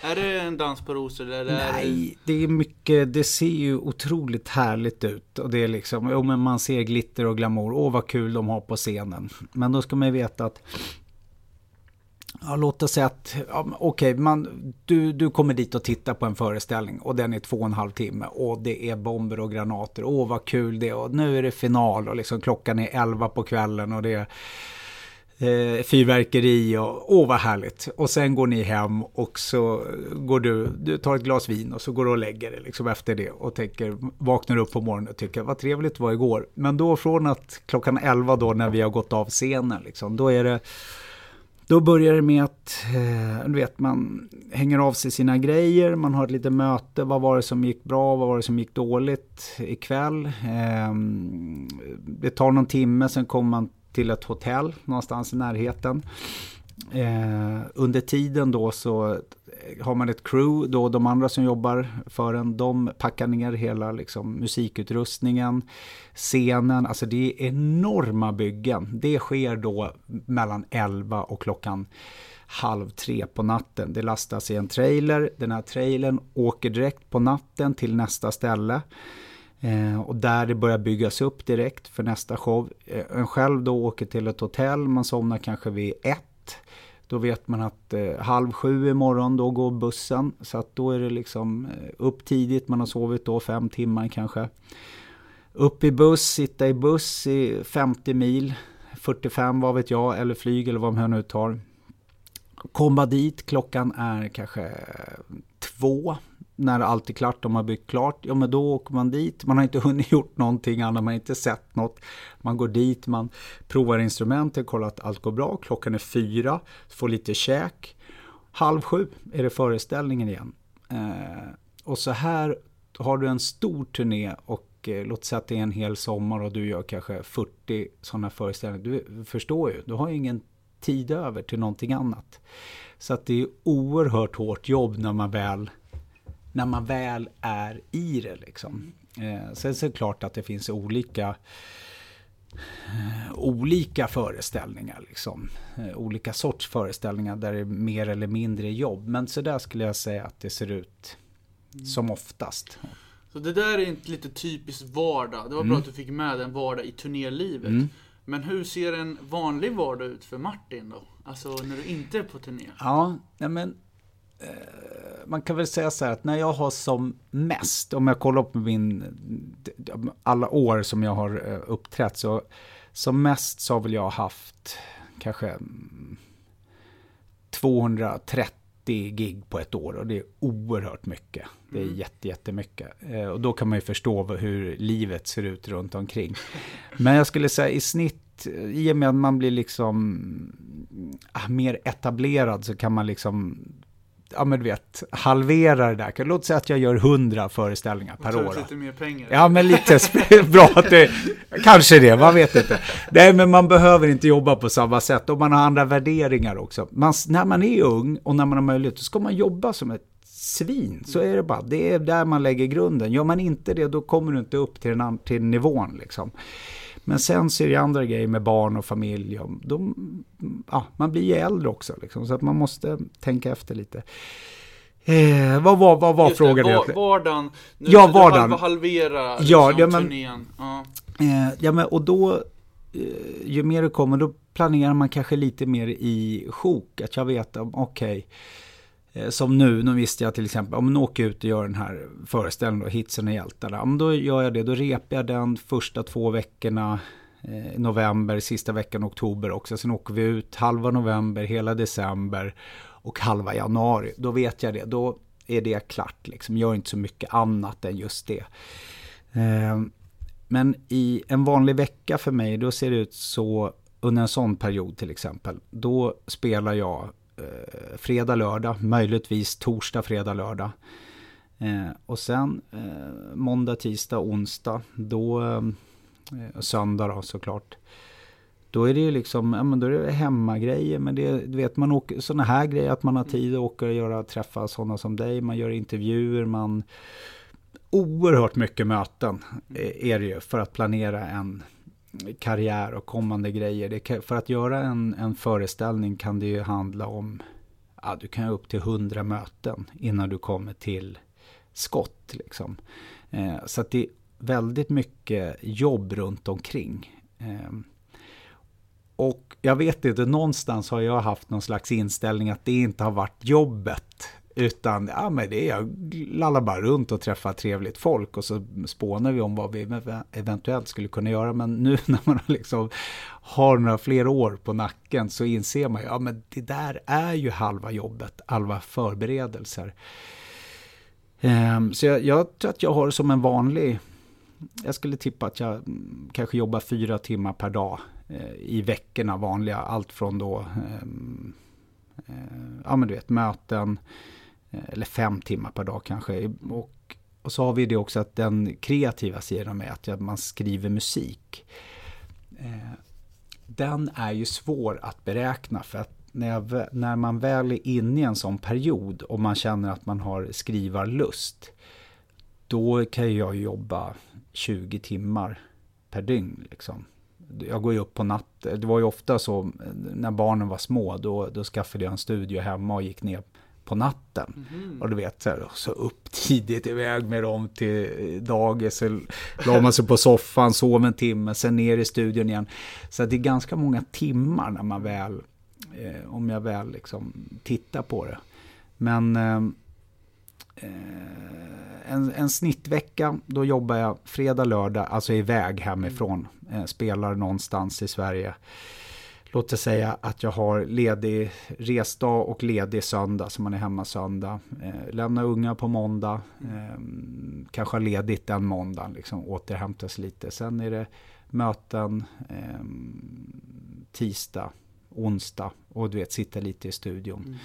Är det en dans på rosor? Nej, det är mycket, det ser ju otroligt härligt ut och det är liksom, men man ser glitter och glamour, vad kul de har på scenen. Men då ska man ju veta att låt oss säga att du kommer dit och tittar på en föreställning och den är 2,5 timmar och det är bomber och granater, vad kul det är och nu är det final och liksom klockan är 11 på kvällen och det är fyrverkeri och vad härligt. Och sen går ni hem och så går du tar ett glas vin och så går du och lägger det liksom efter det och vaknar upp på morgonen och tycker vad trevligt det var igår. Men då från att klockan 11 då när vi har gått av scenen liksom, då börjar det med att man hänger av sig sina grejer, man har ett litet möte, vad var det som gick bra, vad var det som gick dåligt ikväll. Det tar någon timme, sen kommer man till ett hotell någonstans i närheten. Under tiden då så har man ett crew då, de andra som jobbar för en, de packar ner hela liksom musikutrustningen, scenen, alltså det är enorma byggen. Det sker då mellan 11 och klockan 2:30 på natten. Det lastas i en trailer, den här trailern åker direkt på natten till nästa ställe. Och där det börjar byggas upp direkt för nästa show. En själv då åker till ett hotell, man somnar kanske vid 1. Då vet man att 6:30 imorgon då går bussen. Så att då är det liksom upp tidigt, man har sovit då 5 timmar kanske. Upp i buss, sitta i buss i 50 mil, 45 vad vet jag, eller flyg eller vad man nu tar. Komma dit, klockan är kanske 2. när allt är klart, de har byggt klart, ja men då åker man dit. Man har inte hunnit gjort någonting annat, man har inte sett något. Man går dit, man provar instrumenten, kollar att allt går bra. 4:00, får lite käk. 6:30 är det föreställningen igen. Och så här har du en stor turné och låt säga att det är en hel sommar och du gör kanske 40 sådana föreställningar. Du förstår ju, du har ju ingen tid över till någonting annat. Så att det är oerhört hårt jobb när man väl är i det liksom. Sen så är det klart att det finns olika föreställningar liksom. Olika sorts föreställningar där det är mer eller mindre jobb. Men så där skulle jag säga att det ser ut som oftast. Så det där är inte lite typiskt vardag. Det var bra att du fick med en vardag i turnélivet. Men hur ser en vanlig vardag ut för Martin då? Alltså när du inte är på turné? Ja, men man kan väl säga så här att när jag har som mest, om jag kollar upp alla år som jag har uppträtt, så som mest så har väl jag haft kanske 230 gig på ett år, och det är oerhört mycket. Det är jättemycket. Och då kan man ju förstå hur livet ser ut runt omkring. Men jag skulle säga i snitt, i och med att man blir liksom mer etablerad, så kan man liksom, ja men du vet, halvera det där. Låt säga att jag gör 100 föreställningar per år. Lite mer pengar. Ja men lite bra att det, kanske det, man vet inte. Nej men man behöver inte jobba på samma sätt, och man har andra värderingar också. När man är ung och när man har möjlighet, så ska man jobba som ett svin. Så är det bara, det är där man lägger grunden. Gör man inte det, då kommer du inte upp till nivån liksom. Men sen ser jag andra grejer med barn och familj. Och man blir ju äldre också. Liksom, så att man måste tänka efter lite. Vad var frågan egentligen? Vardagen. Ja, vardagen. Du halvera turnén. Och då, ju mer det kommer, då planerar man kanske lite mer i sjok. Att jag vet, som nu visste jag till exempel, om man åker ut och gör den här föreställningen, Hitsen och Hjältarna, då gör jag det, då repar jag den första 2 veckorna, november, sista veckan oktober också, sen åker vi ut halva november, hela december och halva januari, då vet jag det, då är det klart liksom, jag gör inte så mycket annat än just det. Men i en vanlig vecka för mig, då ser det ut så, under en sån period till exempel, då spelar jag fredag, lördag, möjligtvis torsdag, fredag, lördag, och sen måndag, tisdag, onsdag, då söndag då, såklart, då är det ju liksom, ja men då är det hemmagrejer, men det vet man, åker såna här grejer, att man har tid att åka och träffa sådana som dig, man gör intervjuer, man oerhört mycket möten är det ju, för att planera en karriär och kommande grejer. För att göra en föreställning kan det ju handla om, du kan ha upp till 100 möten innan du kommer till skott liksom. Så att det är väldigt mycket jobb runt omkring. Och jag vet inte, någonstans har jag haft någon slags inställning att det inte har varit jobbet, utan jag lallar bara runt och träffar trevligt folk, och så spånar vi om vad vi eventuellt skulle kunna göra. Men nu när man liksom har några fler år på nacken, så inser man men det där är ju halva jobbet, halva förberedelser. Så jag tror att jag har som en vanlig, jag skulle tippa att jag kanske jobbar 4 timmar per dag i veckorna vanliga, allt från då möten, eller 5 timmar per dag kanske, och så har vi det också att den kreativa sidan med att man skriver musik, den är ju svår att beräkna, för att när man väl är inne i en sån period och man känner att man har skrivarlust, då kan jag jobba 20 timmar per dygn liksom. Jag går ju upp på natten. Det var ju ofta så när barnen var små, då skaffade jag en studio hemma och gick ner på natten. Mm. Och du vet så upp tidigt, iväg med dem till dagis, så la man sig på soffan, sov en timme, sen ner i studion igen. Så det är ganska många timmar när man väl, om jag väl liksom tittar på det. Men en snittvecka, då jobbar jag fredag, lördag, alltså iväg hemifrån, spelar någonstans i Sverige, låt oss säga att jag har ledig resdag och ledig söndag, så man är hemma söndag. Lämna unga på måndag. Kanske har ledigt den måndagen, liksom, återhämtas lite. Sen är det möten tisdag, onsdag och du vet, sitta lite i studion.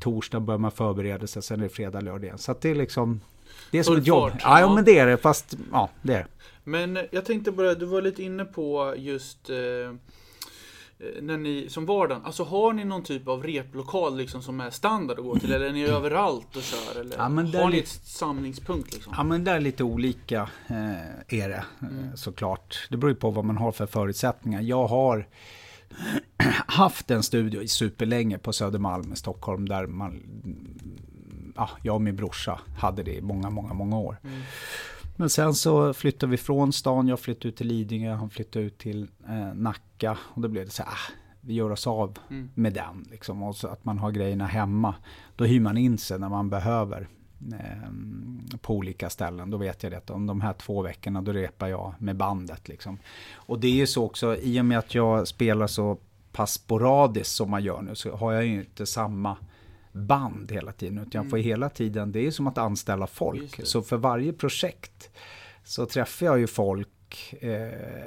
Torsdag börjar man förbereda sig, sen är det fredag, lördag igen. Så att det är liksom, det är som ett jobb. Ja, ja, men det är det, fast ja, det är det. Men jag tänkte bara, du var lite inne på just när ni, som vardagen, alltså har ni någon typ av replokal liksom som är standard att gå till, eller är ni överallt och kör, eller ja, men har ni ett samlingspunkt liksom? Ja, men det är lite olika är det såklart. Det beror ju på vad man har för förutsättningar. Jag har haft en studio i superlänge på Södermalm i Stockholm där man, ja, jag och min brorsa hade det i många år. Men sen så flyttade vi från stan, jag flyttade ut till Lidingö, han flyttade ut till Nacka, och då blev det så här, vi gör oss av med den liksom, och så att man har grejerna hemma, då hyr man in sig när man behöver på olika ställen. Då vet jag det, om de här 2 veckorna då repar jag med bandet liksom. Och det är ju så också, i och med att jag spelar så pass sporadiskt som man gör nu, så har jag ju inte samma band hela tiden, utan jag får hela tiden, det är som att anställa folk, så för varje projekt så träffar jag ju folk,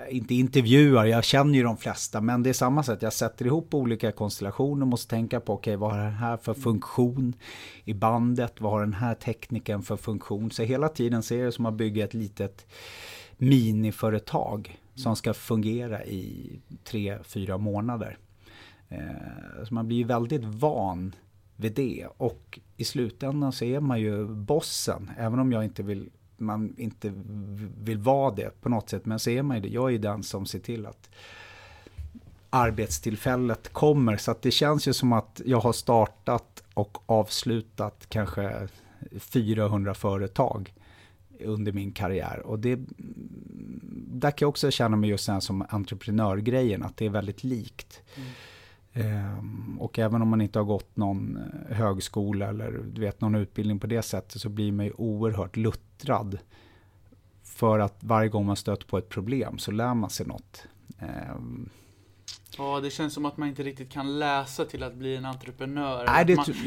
inte intervjuar, jag känner ju de flesta, men det är samma sätt, jag sätter ihop olika konstellationer och måste tänka på, okej, vad har den här för funktion i bandet, vad har den här tekniken för funktion, så hela tiden ser det som att bygga ett litet miniföretag som ska fungera i 3-4 månader, så man blir ju väldigt van vid det, och i slutändan så är man ju bossen, även om jag inte vill, man inte vill vara det på något sätt, men så är man ju det. Jag är ju den som ser till att arbetstillfället kommer, så att det känns ju som att jag har startat och avslutat kanske 400 företag under min karriär, och det där kan jag också känna mig just sen som entreprenörgrejen, att det är väldigt likt. Och även om man inte har gått någon högskola eller du vet, någon utbildning på det sättet, så blir man ju oerhört luttrad, för att varje gång man stöter på ett problem så lär man sig något. Ja, det känns som att man inte riktigt kan läsa till att bli en entreprenör.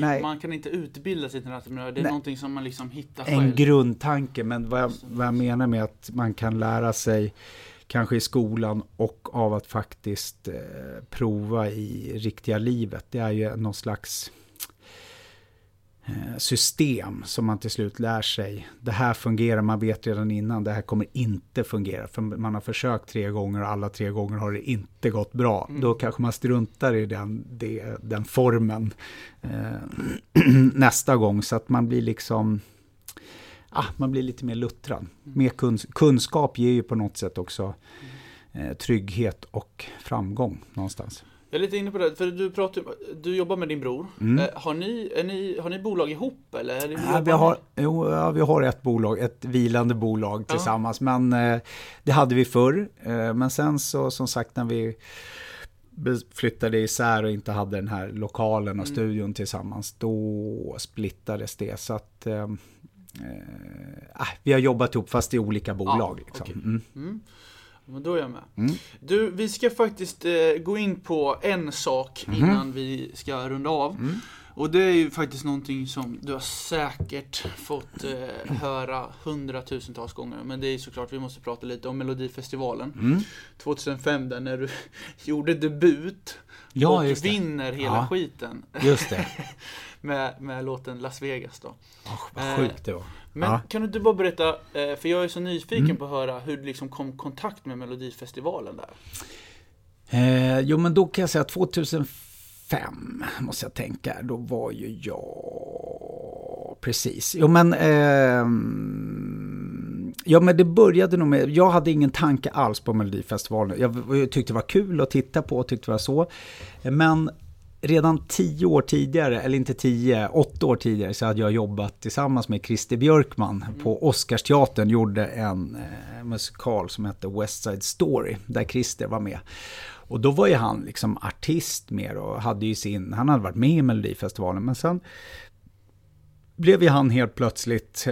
Nej, man kan inte utbilda sig till en entreprenör. Det är någonting som man liksom hittar själv. En grundtanke, men vad jag menar med att man kan lära sig kanske i skolan och av att faktiskt prova i riktiga livet. Det är ju någon slags system som man till slut lär sig. Det här fungerar, man vet redan innan. Det här kommer inte fungera. För man har försökt 3 gånger och alla 3 gånger har det inte gått bra. Då kanske man struntar i den formen nästa gång. Så att man blir liksom... man blir lite mer luttrad. Mer kunskap ger ju på något sätt också trygghet och framgång någonstans. Jag är lite inne på det, för du jobbar med din bror. Har ni bolag ihop? Eller? Vi har ett bolag, ett vilande bolag tillsammans. Men det hade vi förr. Men sen så, som sagt, när vi flyttade isär och inte hade den här lokalen och studion tillsammans, då splittades det. Så att... vi har jobbat ihop, fast i olika bolag liksom. Okay. Men då är jag med. Du, vi ska faktiskt gå in på en sak innan vi ska runda av. Och det är ju faktiskt någonting som du har säkert fått höra 100 000-tals gånger. Men det är såklart, vi måste prata lite om Melodifestivalen 2005, där när du gjorde debut och vinner hela skiten. Just det. Med låten Las Vegas då. Vad sjukt det var. Men kan du bara berätta, för jag är så nyfiken på att höra hur du liksom kom i kontakt med Melodifestivalen där. Jo, men då kan jag säga att 2005 måste jag tänka, då var ju jag precis. Men det började nog med, jag hade ingen tanke alls på Melodifestivalen. Jag tyckte det var kul att titta på, tyckte det var så. Men redan 10 år tidigare, eller inte 10, 8 år tidigare, så hade jag jobbat tillsammans med Christer Björkman på Oscarsteatern, gjorde en musikal som hette West Side Story, där Christer var med. Och då var ju han liksom artist mer, och han hade varit med i Melodifestivalen, men sen blev ju han helt plötsligt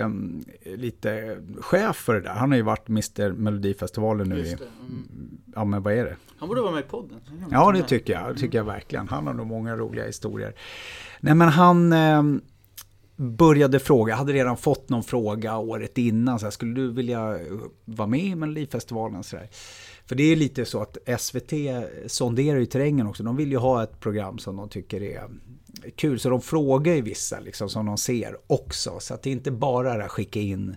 lite chef för det där. Han har ju varit Mr. Melodifestivalen nu. Just det. Ja, men vad är det? Han borde vara med i podden. Ja, det tycker jag. Det tycker jag verkligen. Han har nog många roliga historier. Nej, men han började fråga. Hade redan fått någon fråga året innan. Så här, skulle du vilja vara med i Melodifestivalen? Så där. För det är lite så att SVT sonderar ju terrängen också. De vill ju ha ett program som de tycker är kul, så de frågar ju vissa liksom, som de ser också, så att det inte bara att skicka in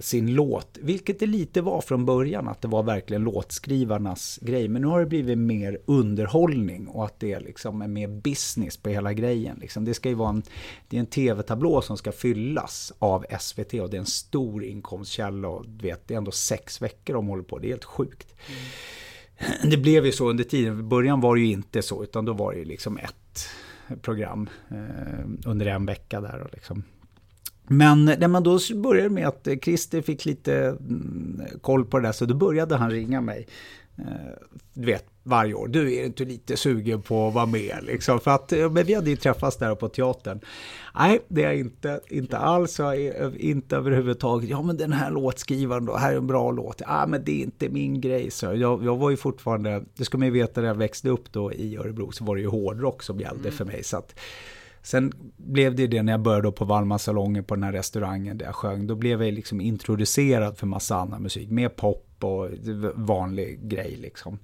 sin låt, vilket det lite var från början, att det var verkligen låtskrivarnas grej, men nu har det blivit mer underhållning och att det liksom är mer business på hela grejen liksom. Det ska ju vara det är en tv-tablå som ska fyllas av SVT och det är en stor inkomstkälla och du vet, det är ändå 6 veckor de håller på, det är helt sjukt. Det blev ju så under tiden, i början var det ju inte så, utan då var det ju liksom ett program under en vecka där och liksom. Men då började det med att Christer fick lite koll på det där, så då började han ringa mig du vet, varje år. Du, är inte lite sugen på att vara med liksom? För att, men vi hade ju träffats där på teatern. Nej, det är inte alls. Jag är inte överhuvudtaget. Ja, men den här låtskrivaren då, här är en bra låt. Ja, men det är inte min grej. Så jag var ju fortfarande, det ska man ju veta, när jag växte upp då i Örebro så var det ju hårdrock som gällde för mig. Så att, sen blev det ju det när jag började på Wallmans Salonger, på den här restaurangen där jag sjöng. Då blev jag liksom introducerad för massa annan musik, mer pop och vanlig grej liksom.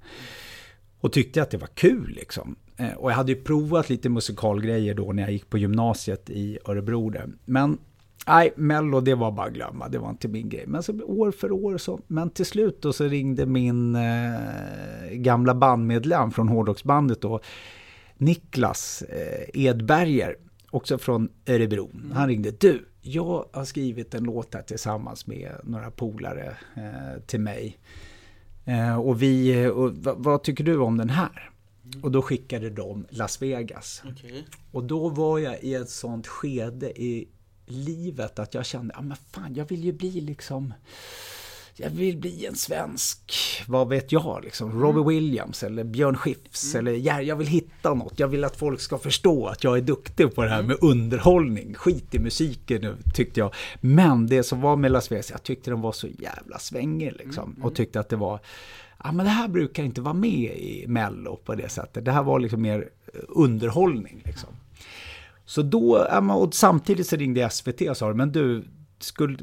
Och tyckte att det var kul liksom. Och jag hade ju provat lite musikalgrejer då när jag gick på gymnasiet i Örebro där. Men nej, Mello, det var bara glömma. Det var inte min grej. Men så år för år så. Men till slut då så ringde min gamla bandmedlem från hårdrocksbandet då, Niklas Edberger, också från Örebro. Han ringde, du, jag har skrivit en låt här tillsammans med några polare till mig. Vad tycker du om den här? Och då skickade de Las Vegas. Okay. Och då var jag i ett sånt skede i livet att jag kände, men fan, jag vill ju bli liksom, jag vill bli en svensk, vad vet jag, liksom Robbie Williams eller Björn Skifs eller jag vill hitta något, jag vill att folk ska förstå att jag är duktig på det här med underhållning, skit i musiken nu, tyckte jag. Men det som var med Las Vegas, jag tyckte den var så jävla svängig liksom, och tyckte att det var, men det här brukar inte vara med i Mello på det sättet, det här var liksom mer underhållning liksom. Så då, och samtidigt så ringde SVT och sa, men du,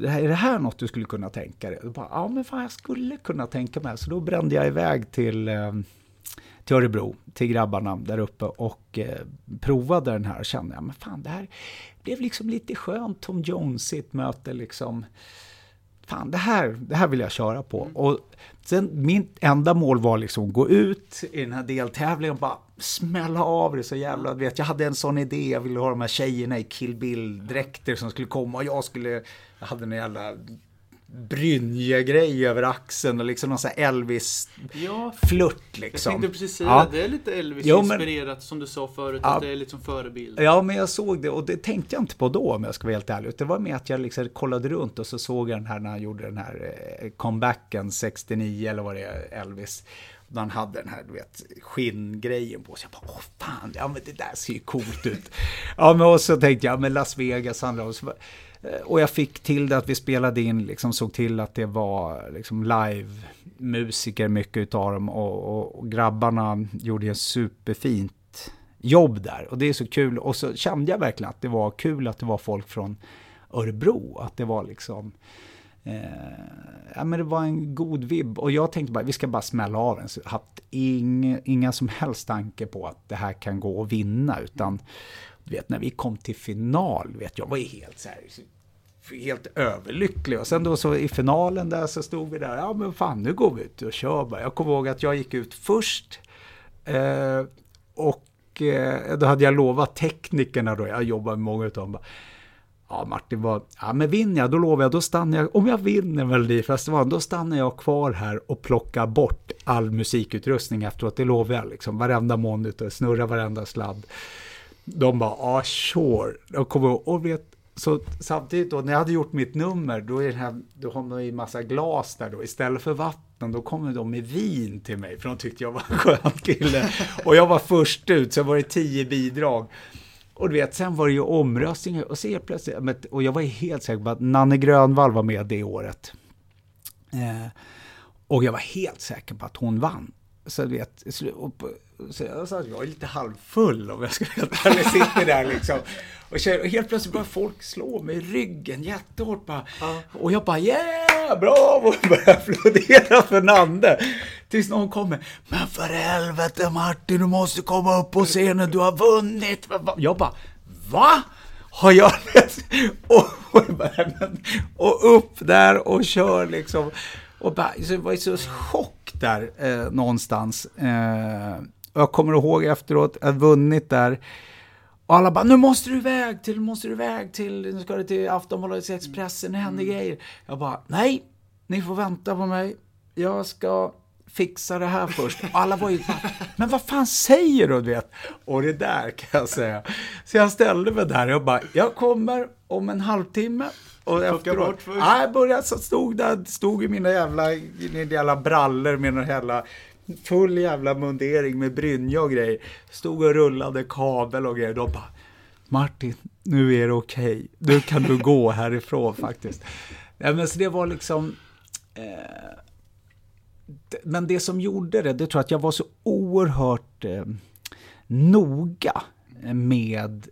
är det här något du skulle kunna tänka dig? Ja, men fan, jag skulle kunna tänka mig. Så då brände jag iväg till Örebro, till grabbarna där uppe och provade den här och kände, men fan, det här blev liksom lite skönt Tom Jones-igt möte liksom. Fan, det här vill jag köra på. Och sen min enda mål var liksom gå ut i den här deltävlingen och bara smälla av det så jävla, vet jag hade en sån idé, jag ville ha de här tjejerna i Kill Bill-dräkter som skulle komma och jag hade en jävla brynjegrej över axeln och liksom någon sån här Elvis-flört liksom. Jag tänkte precis säga, det är lite Elvis-inspirerat som du sa förut, att det är lite som förebild. Ja, men jag såg det och det tänkte jag inte på då om jag ska vara helt ärlig. Det var med att jag liksom kollade runt och så såg jag den här när han gjorde den här comebacken 69 eller vad det är, Elvis. Han hade den här, du vet, skinngrejen på sig. Jag bara, fan, men det där ser ju coolt ut. Men och så tänkte jag, men Las Vegas handlar om. Och jag fick till det att vi spelade in, liksom, såg till att det var liksom live-musiker, mycket utav dem. Och grabbarna gjorde en superfint jobb där. Och det är så kul. Och så kände jag verkligen att det var kul att det var folk från Örebro. Att det var liksom... men det var en god vibb och jag tänkte bara, vi ska bara smälla av den, så jag haft inga som helst tanke på att det här kan gå och vinna, utan du vet, när vi kom till final, vet jag var helt så här, helt överlycklig. Och sen då så i finalen där så stod vi där, men fan, nu går vi ut och kör bara. Jag kommer ihåg att jag gick ut först och då hade jag lovat teknikerna, då jag jobbar med många utav dem, bara, Martin, men vinner jag, då lovar jag, då stannar jag, om jag vinner Melodifestivalen, då stannar jag kvar här och plockar bort all musikutrustning efteråt, det lovar jag liksom, varenda monitor, snurra varenda sladd. De bara, sure. Jag kommer och vet, så samtidigt då, när jag hade gjort mitt nummer, då är det här, då har man ju en massa glas där då, istället för vatten, då kommer de med vin till mig, för de tyckte jag var en skön kille. Och jag var först ut, så var det 10 bidrag. Och du vet, sen var det ju omröstningar och så plötsligt, och jag var helt säker på att Nanne Grönvall var med det året. Och jag var helt säker på att hon vann. Så du vet, så jag sa att jag är lite halvfull om jag ska helt ärligt sitta där liksom. Och helt plötsligt började folk slå mig i ryggen jättehårt bara. Ja. Och jag bara, yeah, bravo! Och började applådera för Nanne. Tills någon kommer, men för helvete Martin, du måste komma upp på scenen, du har vunnit. Jag bara, va? Har jag läst? Och upp där och kör liksom. Och bara, så var jag så chock där någonstans. Jag kommer ihåg efteråt att vunnit där. Och alla bara, nu ska det till Aftonbladets Expressen, det händer grejer. Jag bara, nej, ni får vänta på mig. Jag ska fixa det här först. Och alla var ju bara, men vad fan säger du, vet? Och det där kan jag säga. Så jag ställde mig där och jag bara, jag kommer om en halvtimme. Och efteråt, jag började så stod i mina jävla brallor med någon jävla full jävla mundering med brynja och grejer. Stod och rullade kabel och grejer. De bara, Martin, nu är det okej. Nu kan du gå härifrån faktiskt. Ja, men så det var liksom... Men det som gjorde det tror jag att jag var så oerhört noga med,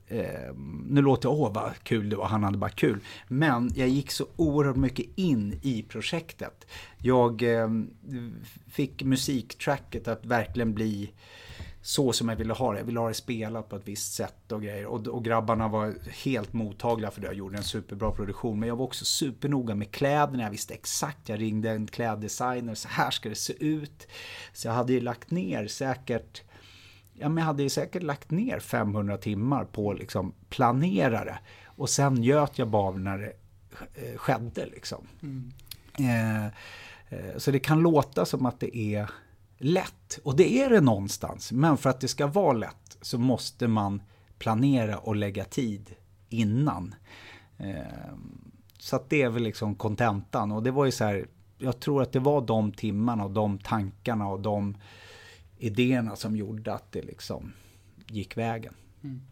nu låter jag, vad kul det var, han hade bara kul, men jag gick så oerhört mycket in i projektet. Jag fick musiktracket att verkligen bli så som jag ville ha det. Jag ville ha det spelat på ett visst sätt och grejer. Och grabbarna var helt mottagliga för det. Jag gjorde en superbra produktion. Men jag var också supernoga med kläderna. Jag visste exakt. Jag ringde en kläddesigner. Så här ska det se ut. Så jag hade ju lagt ner säkert... Ja, men jag hade ju säkert lagt ner 500 timmar på liksom planerare. Och sen göt jag bara när det skedde liksom. Mm. Så det kan låta som att det är... lätt, och det är det någonstans, men för att det ska vara lätt så måste man planera och lägga tid innan, så att det är väl liksom kontentan. Och det var ju så här, jag tror att det var de timmarna och de tankarna och de idéerna som gjorde att det liksom gick vägen. Mm.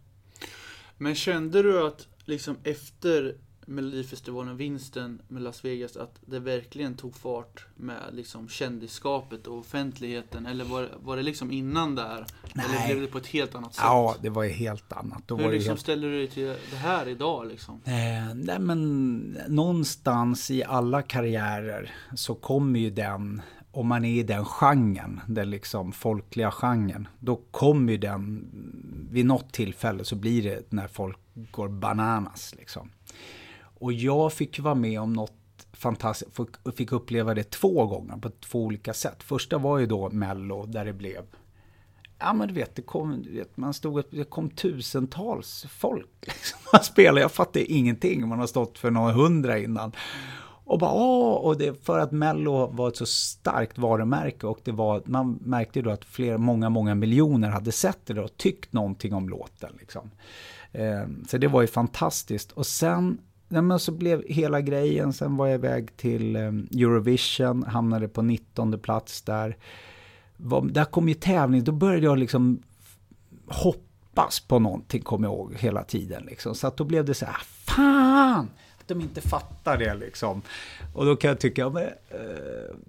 Men kände du att liksom efter Melodifestivalen, vinsten med Las Vegas, att det verkligen tog fart med liksom kändisskapet och offentligheten, eller var det liksom innan där? Nej. Eller blev det på ett helt annat sätt? Ja, det var ju helt annat. Då hur var liksom helt... ställer du dig till det här idag liksom? Nej, men någonstans i alla karriärer så kommer ju den, om man är i den genren, den liksom folkliga genren, då kommer ju den vid något tillfälle, så blir det när folk går bananas liksom. Och jag fick vara med om något fantastiskt, fick uppleva det 2 gånger på 2 olika sätt. Första var ju då Mello, där det blev, ja men du vet, det kom tusentals folk liksom. Man spelade, jag fattade ingenting, man har stått för några 100 innan. Och bara, och det, för att Mello var ett så starkt varumärke, och det var, man märkte då att många miljoner hade sett det och tyckt någonting om låten liksom. Så det var ju fantastiskt. Och sen, nej, men så blev hela grejen, sen var jag iväg till Eurovision, hamnade på 19:e plats där. Där kom ju tävling, då började jag liksom hoppas på någonting, kommer jag ihåg, hela tiden liksom. Så att då blev det så här, fan! De inte fattar det liksom. Och då kan jag tycka,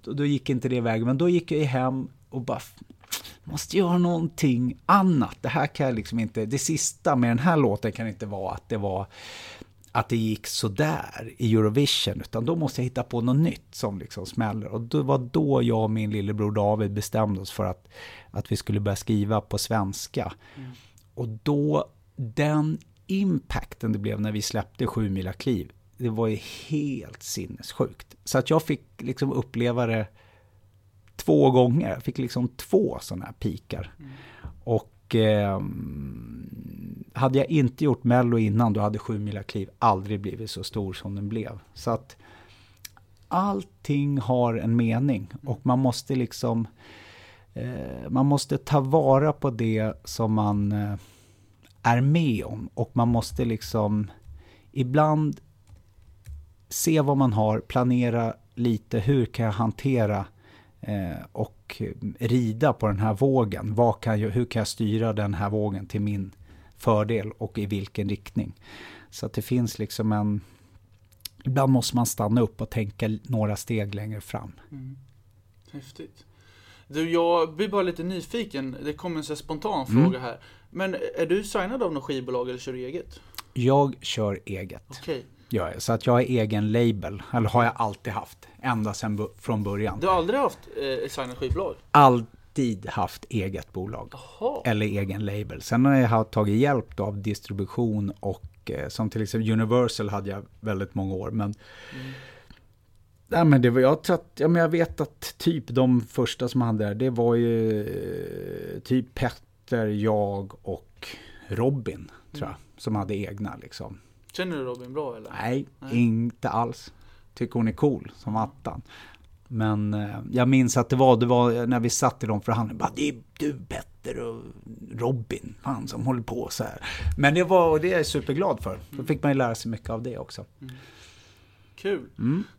då gick inte det iväg, men då gick jag hem och bara, måste göra någonting annat. Det här kan jag liksom inte, det sista med den här låten kan inte vara att det gick så där i Eurovision, utan då måste jag hitta på något nytt som liksom smäller. Och det var då jag och min lillebror David bestämde oss för att vi skulle börja skriva på svenska. Mm. Och då, den impacten det blev när vi släppte Sjumilakliv, det var ju helt sinnessjukt. Så att jag fick liksom uppleva det 2 gånger. Jag fick liksom 2 sådana här pikar. Mm. Och hade jag inte gjort Mello innan, då hade Sjumilakliv aldrig blivit så stor som den blev. Så att allting har en mening, och man måste liksom ta vara på det som man är med om, och man måste liksom ibland se vad man har, planera lite, hur kan jag hantera och rida på den här vågen, hur kan jag styra den här vågen till min fördel och i vilken riktning. Så att det finns liksom en... Ibland måste man stanna upp och tänka några steg längre fram. Mm. Häftigt. Du, jag blir bara lite nyfiken. Det kommer en så spontan fråga här. Men är du signad av något skivbolag eller kör du eget? Jag kör eget. Okej. Ja, så att jag är egen label. Eller har jag alltid haft. Ända sedan från början. Du har aldrig haft signat skivbolag? Alltid haft eget bolag. Aha. Eller egen label. Sen har jag tagit hjälp då av distribution och som till exempel Universal hade jag väldigt många år, men nej, men det var jag vet att typ de första som hade där, det var ju typ Petter, jag och Robin tror jag, som hade egna liksom. Känner du Robin bra eller? Nej, inte alls. Tycker hon är cool som attan. Men jag minns att det var när vi satt i de förhandlingarna, bara, det är du Petter och Robin, han som håller på så här. Men det är jag superglad för. Då fick man ju lära sig mycket av det också. Mm. Kul,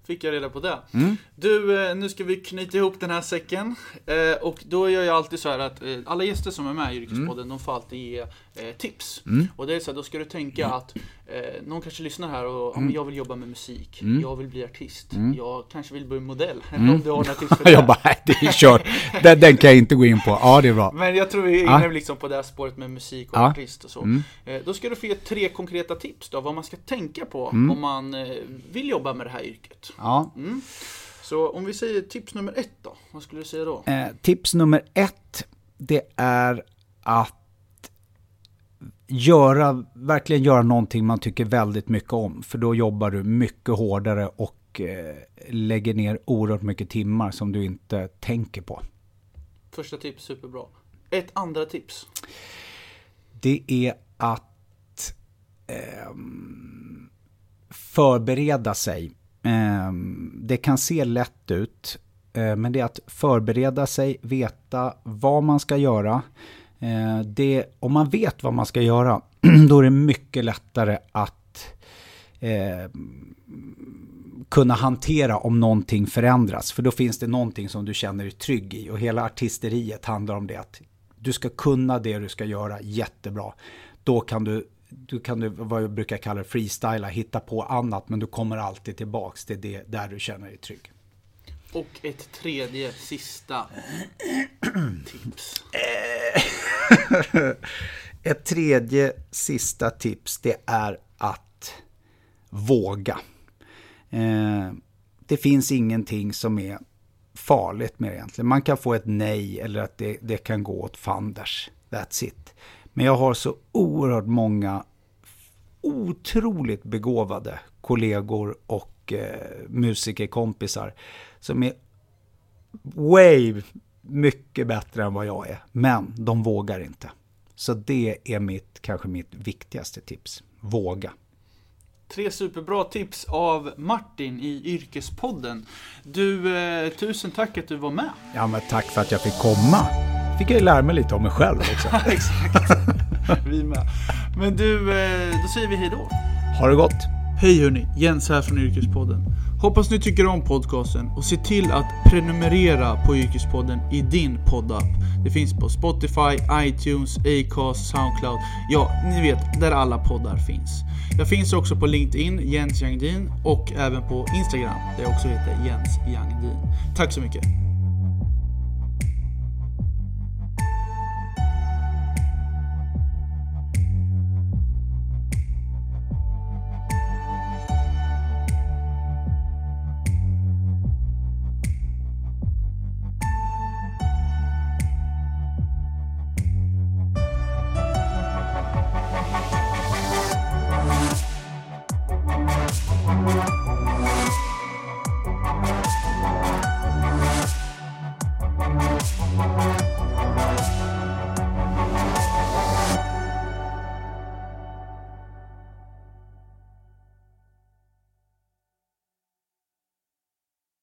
fick jag reda på det. Mm. Du, nu ska vi knyta ihop den här säcken. Och då gör jag alltid så här att alla gäster som är med i Yrkespodden, de får alltid ge tips. Mm. Och det är så här, då ska du tänka att någon kanske lyssnar här och jag vill jobba med musik, jag vill bli artist, jag kanske vill bli modell. Om du har några tips för det. Jag bara, det är kört. Den kan jag inte gå in på. Ja, det är bra. Men jag tror vi är inne liksom på det här spåret med musik och artist och så. Mm. Då ska du få ge 3 konkreta tips då, vad man ska tänka på om man vill jobba med det här yrket. Ja. Mm. Så om vi säger tips nummer 1 då, vad skulle du säga då? Tips nummer 1, det är att verkligen göra någonting man tycker väldigt mycket om, för då jobbar du mycket hårdare och lägger ner oerhört mycket timmar som du inte tänker på. Första tips, superbra. Ett andra tips? Det är att förbereda sig. Det kan se lätt ut, men det är att förbereda sig, veta vad man ska göra. Om man vet vad man ska göra, då är det mycket lättare att kunna hantera om någonting förändras. För då finns det någonting som du känner dig trygg i. Och hela artisteriet handlar om det, att du ska kunna det du ska göra jättebra. Då kan du kan vad jag brukar kalla freestyla, hitta på annat, men du kommer alltid tillbaks till det där du känner dig trygg. Och ett tredje, sista tips. Ett tredje, sista tips, det är att våga. Det finns ingenting som är farligt med det egentligen. Man kan få ett nej eller att det kan gå åt fanders. That's it. Men jag har så oerhört många otroligt begåvade kollegor och musikerkompisar som är way mycket bättre än vad jag är. Men de vågar inte. Så det är kanske mitt viktigaste tips. Våga. 3 superbra tips av Martin i Yrkespodden. Du, tusen tack att du var med. Ja, men tack för att jag fick komma. Fick jag lära mig lite om mig själv också. Exakt. Vi med. Men du, då säger vi hej då. Ha det gott. Hej hörni, Jens här från Yrkespodden. Hoppas ni tycker om podcasten och se till att prenumerera på Yrkespodden i din poddapp. Det finns på Spotify, iTunes, Acast, Soundcloud. Ja, ni vet, där alla poddar finns. Jag finns också på LinkedIn, Jens Jangdin, och även på Instagram där jag också heter Jens Jangdin. Tack så mycket.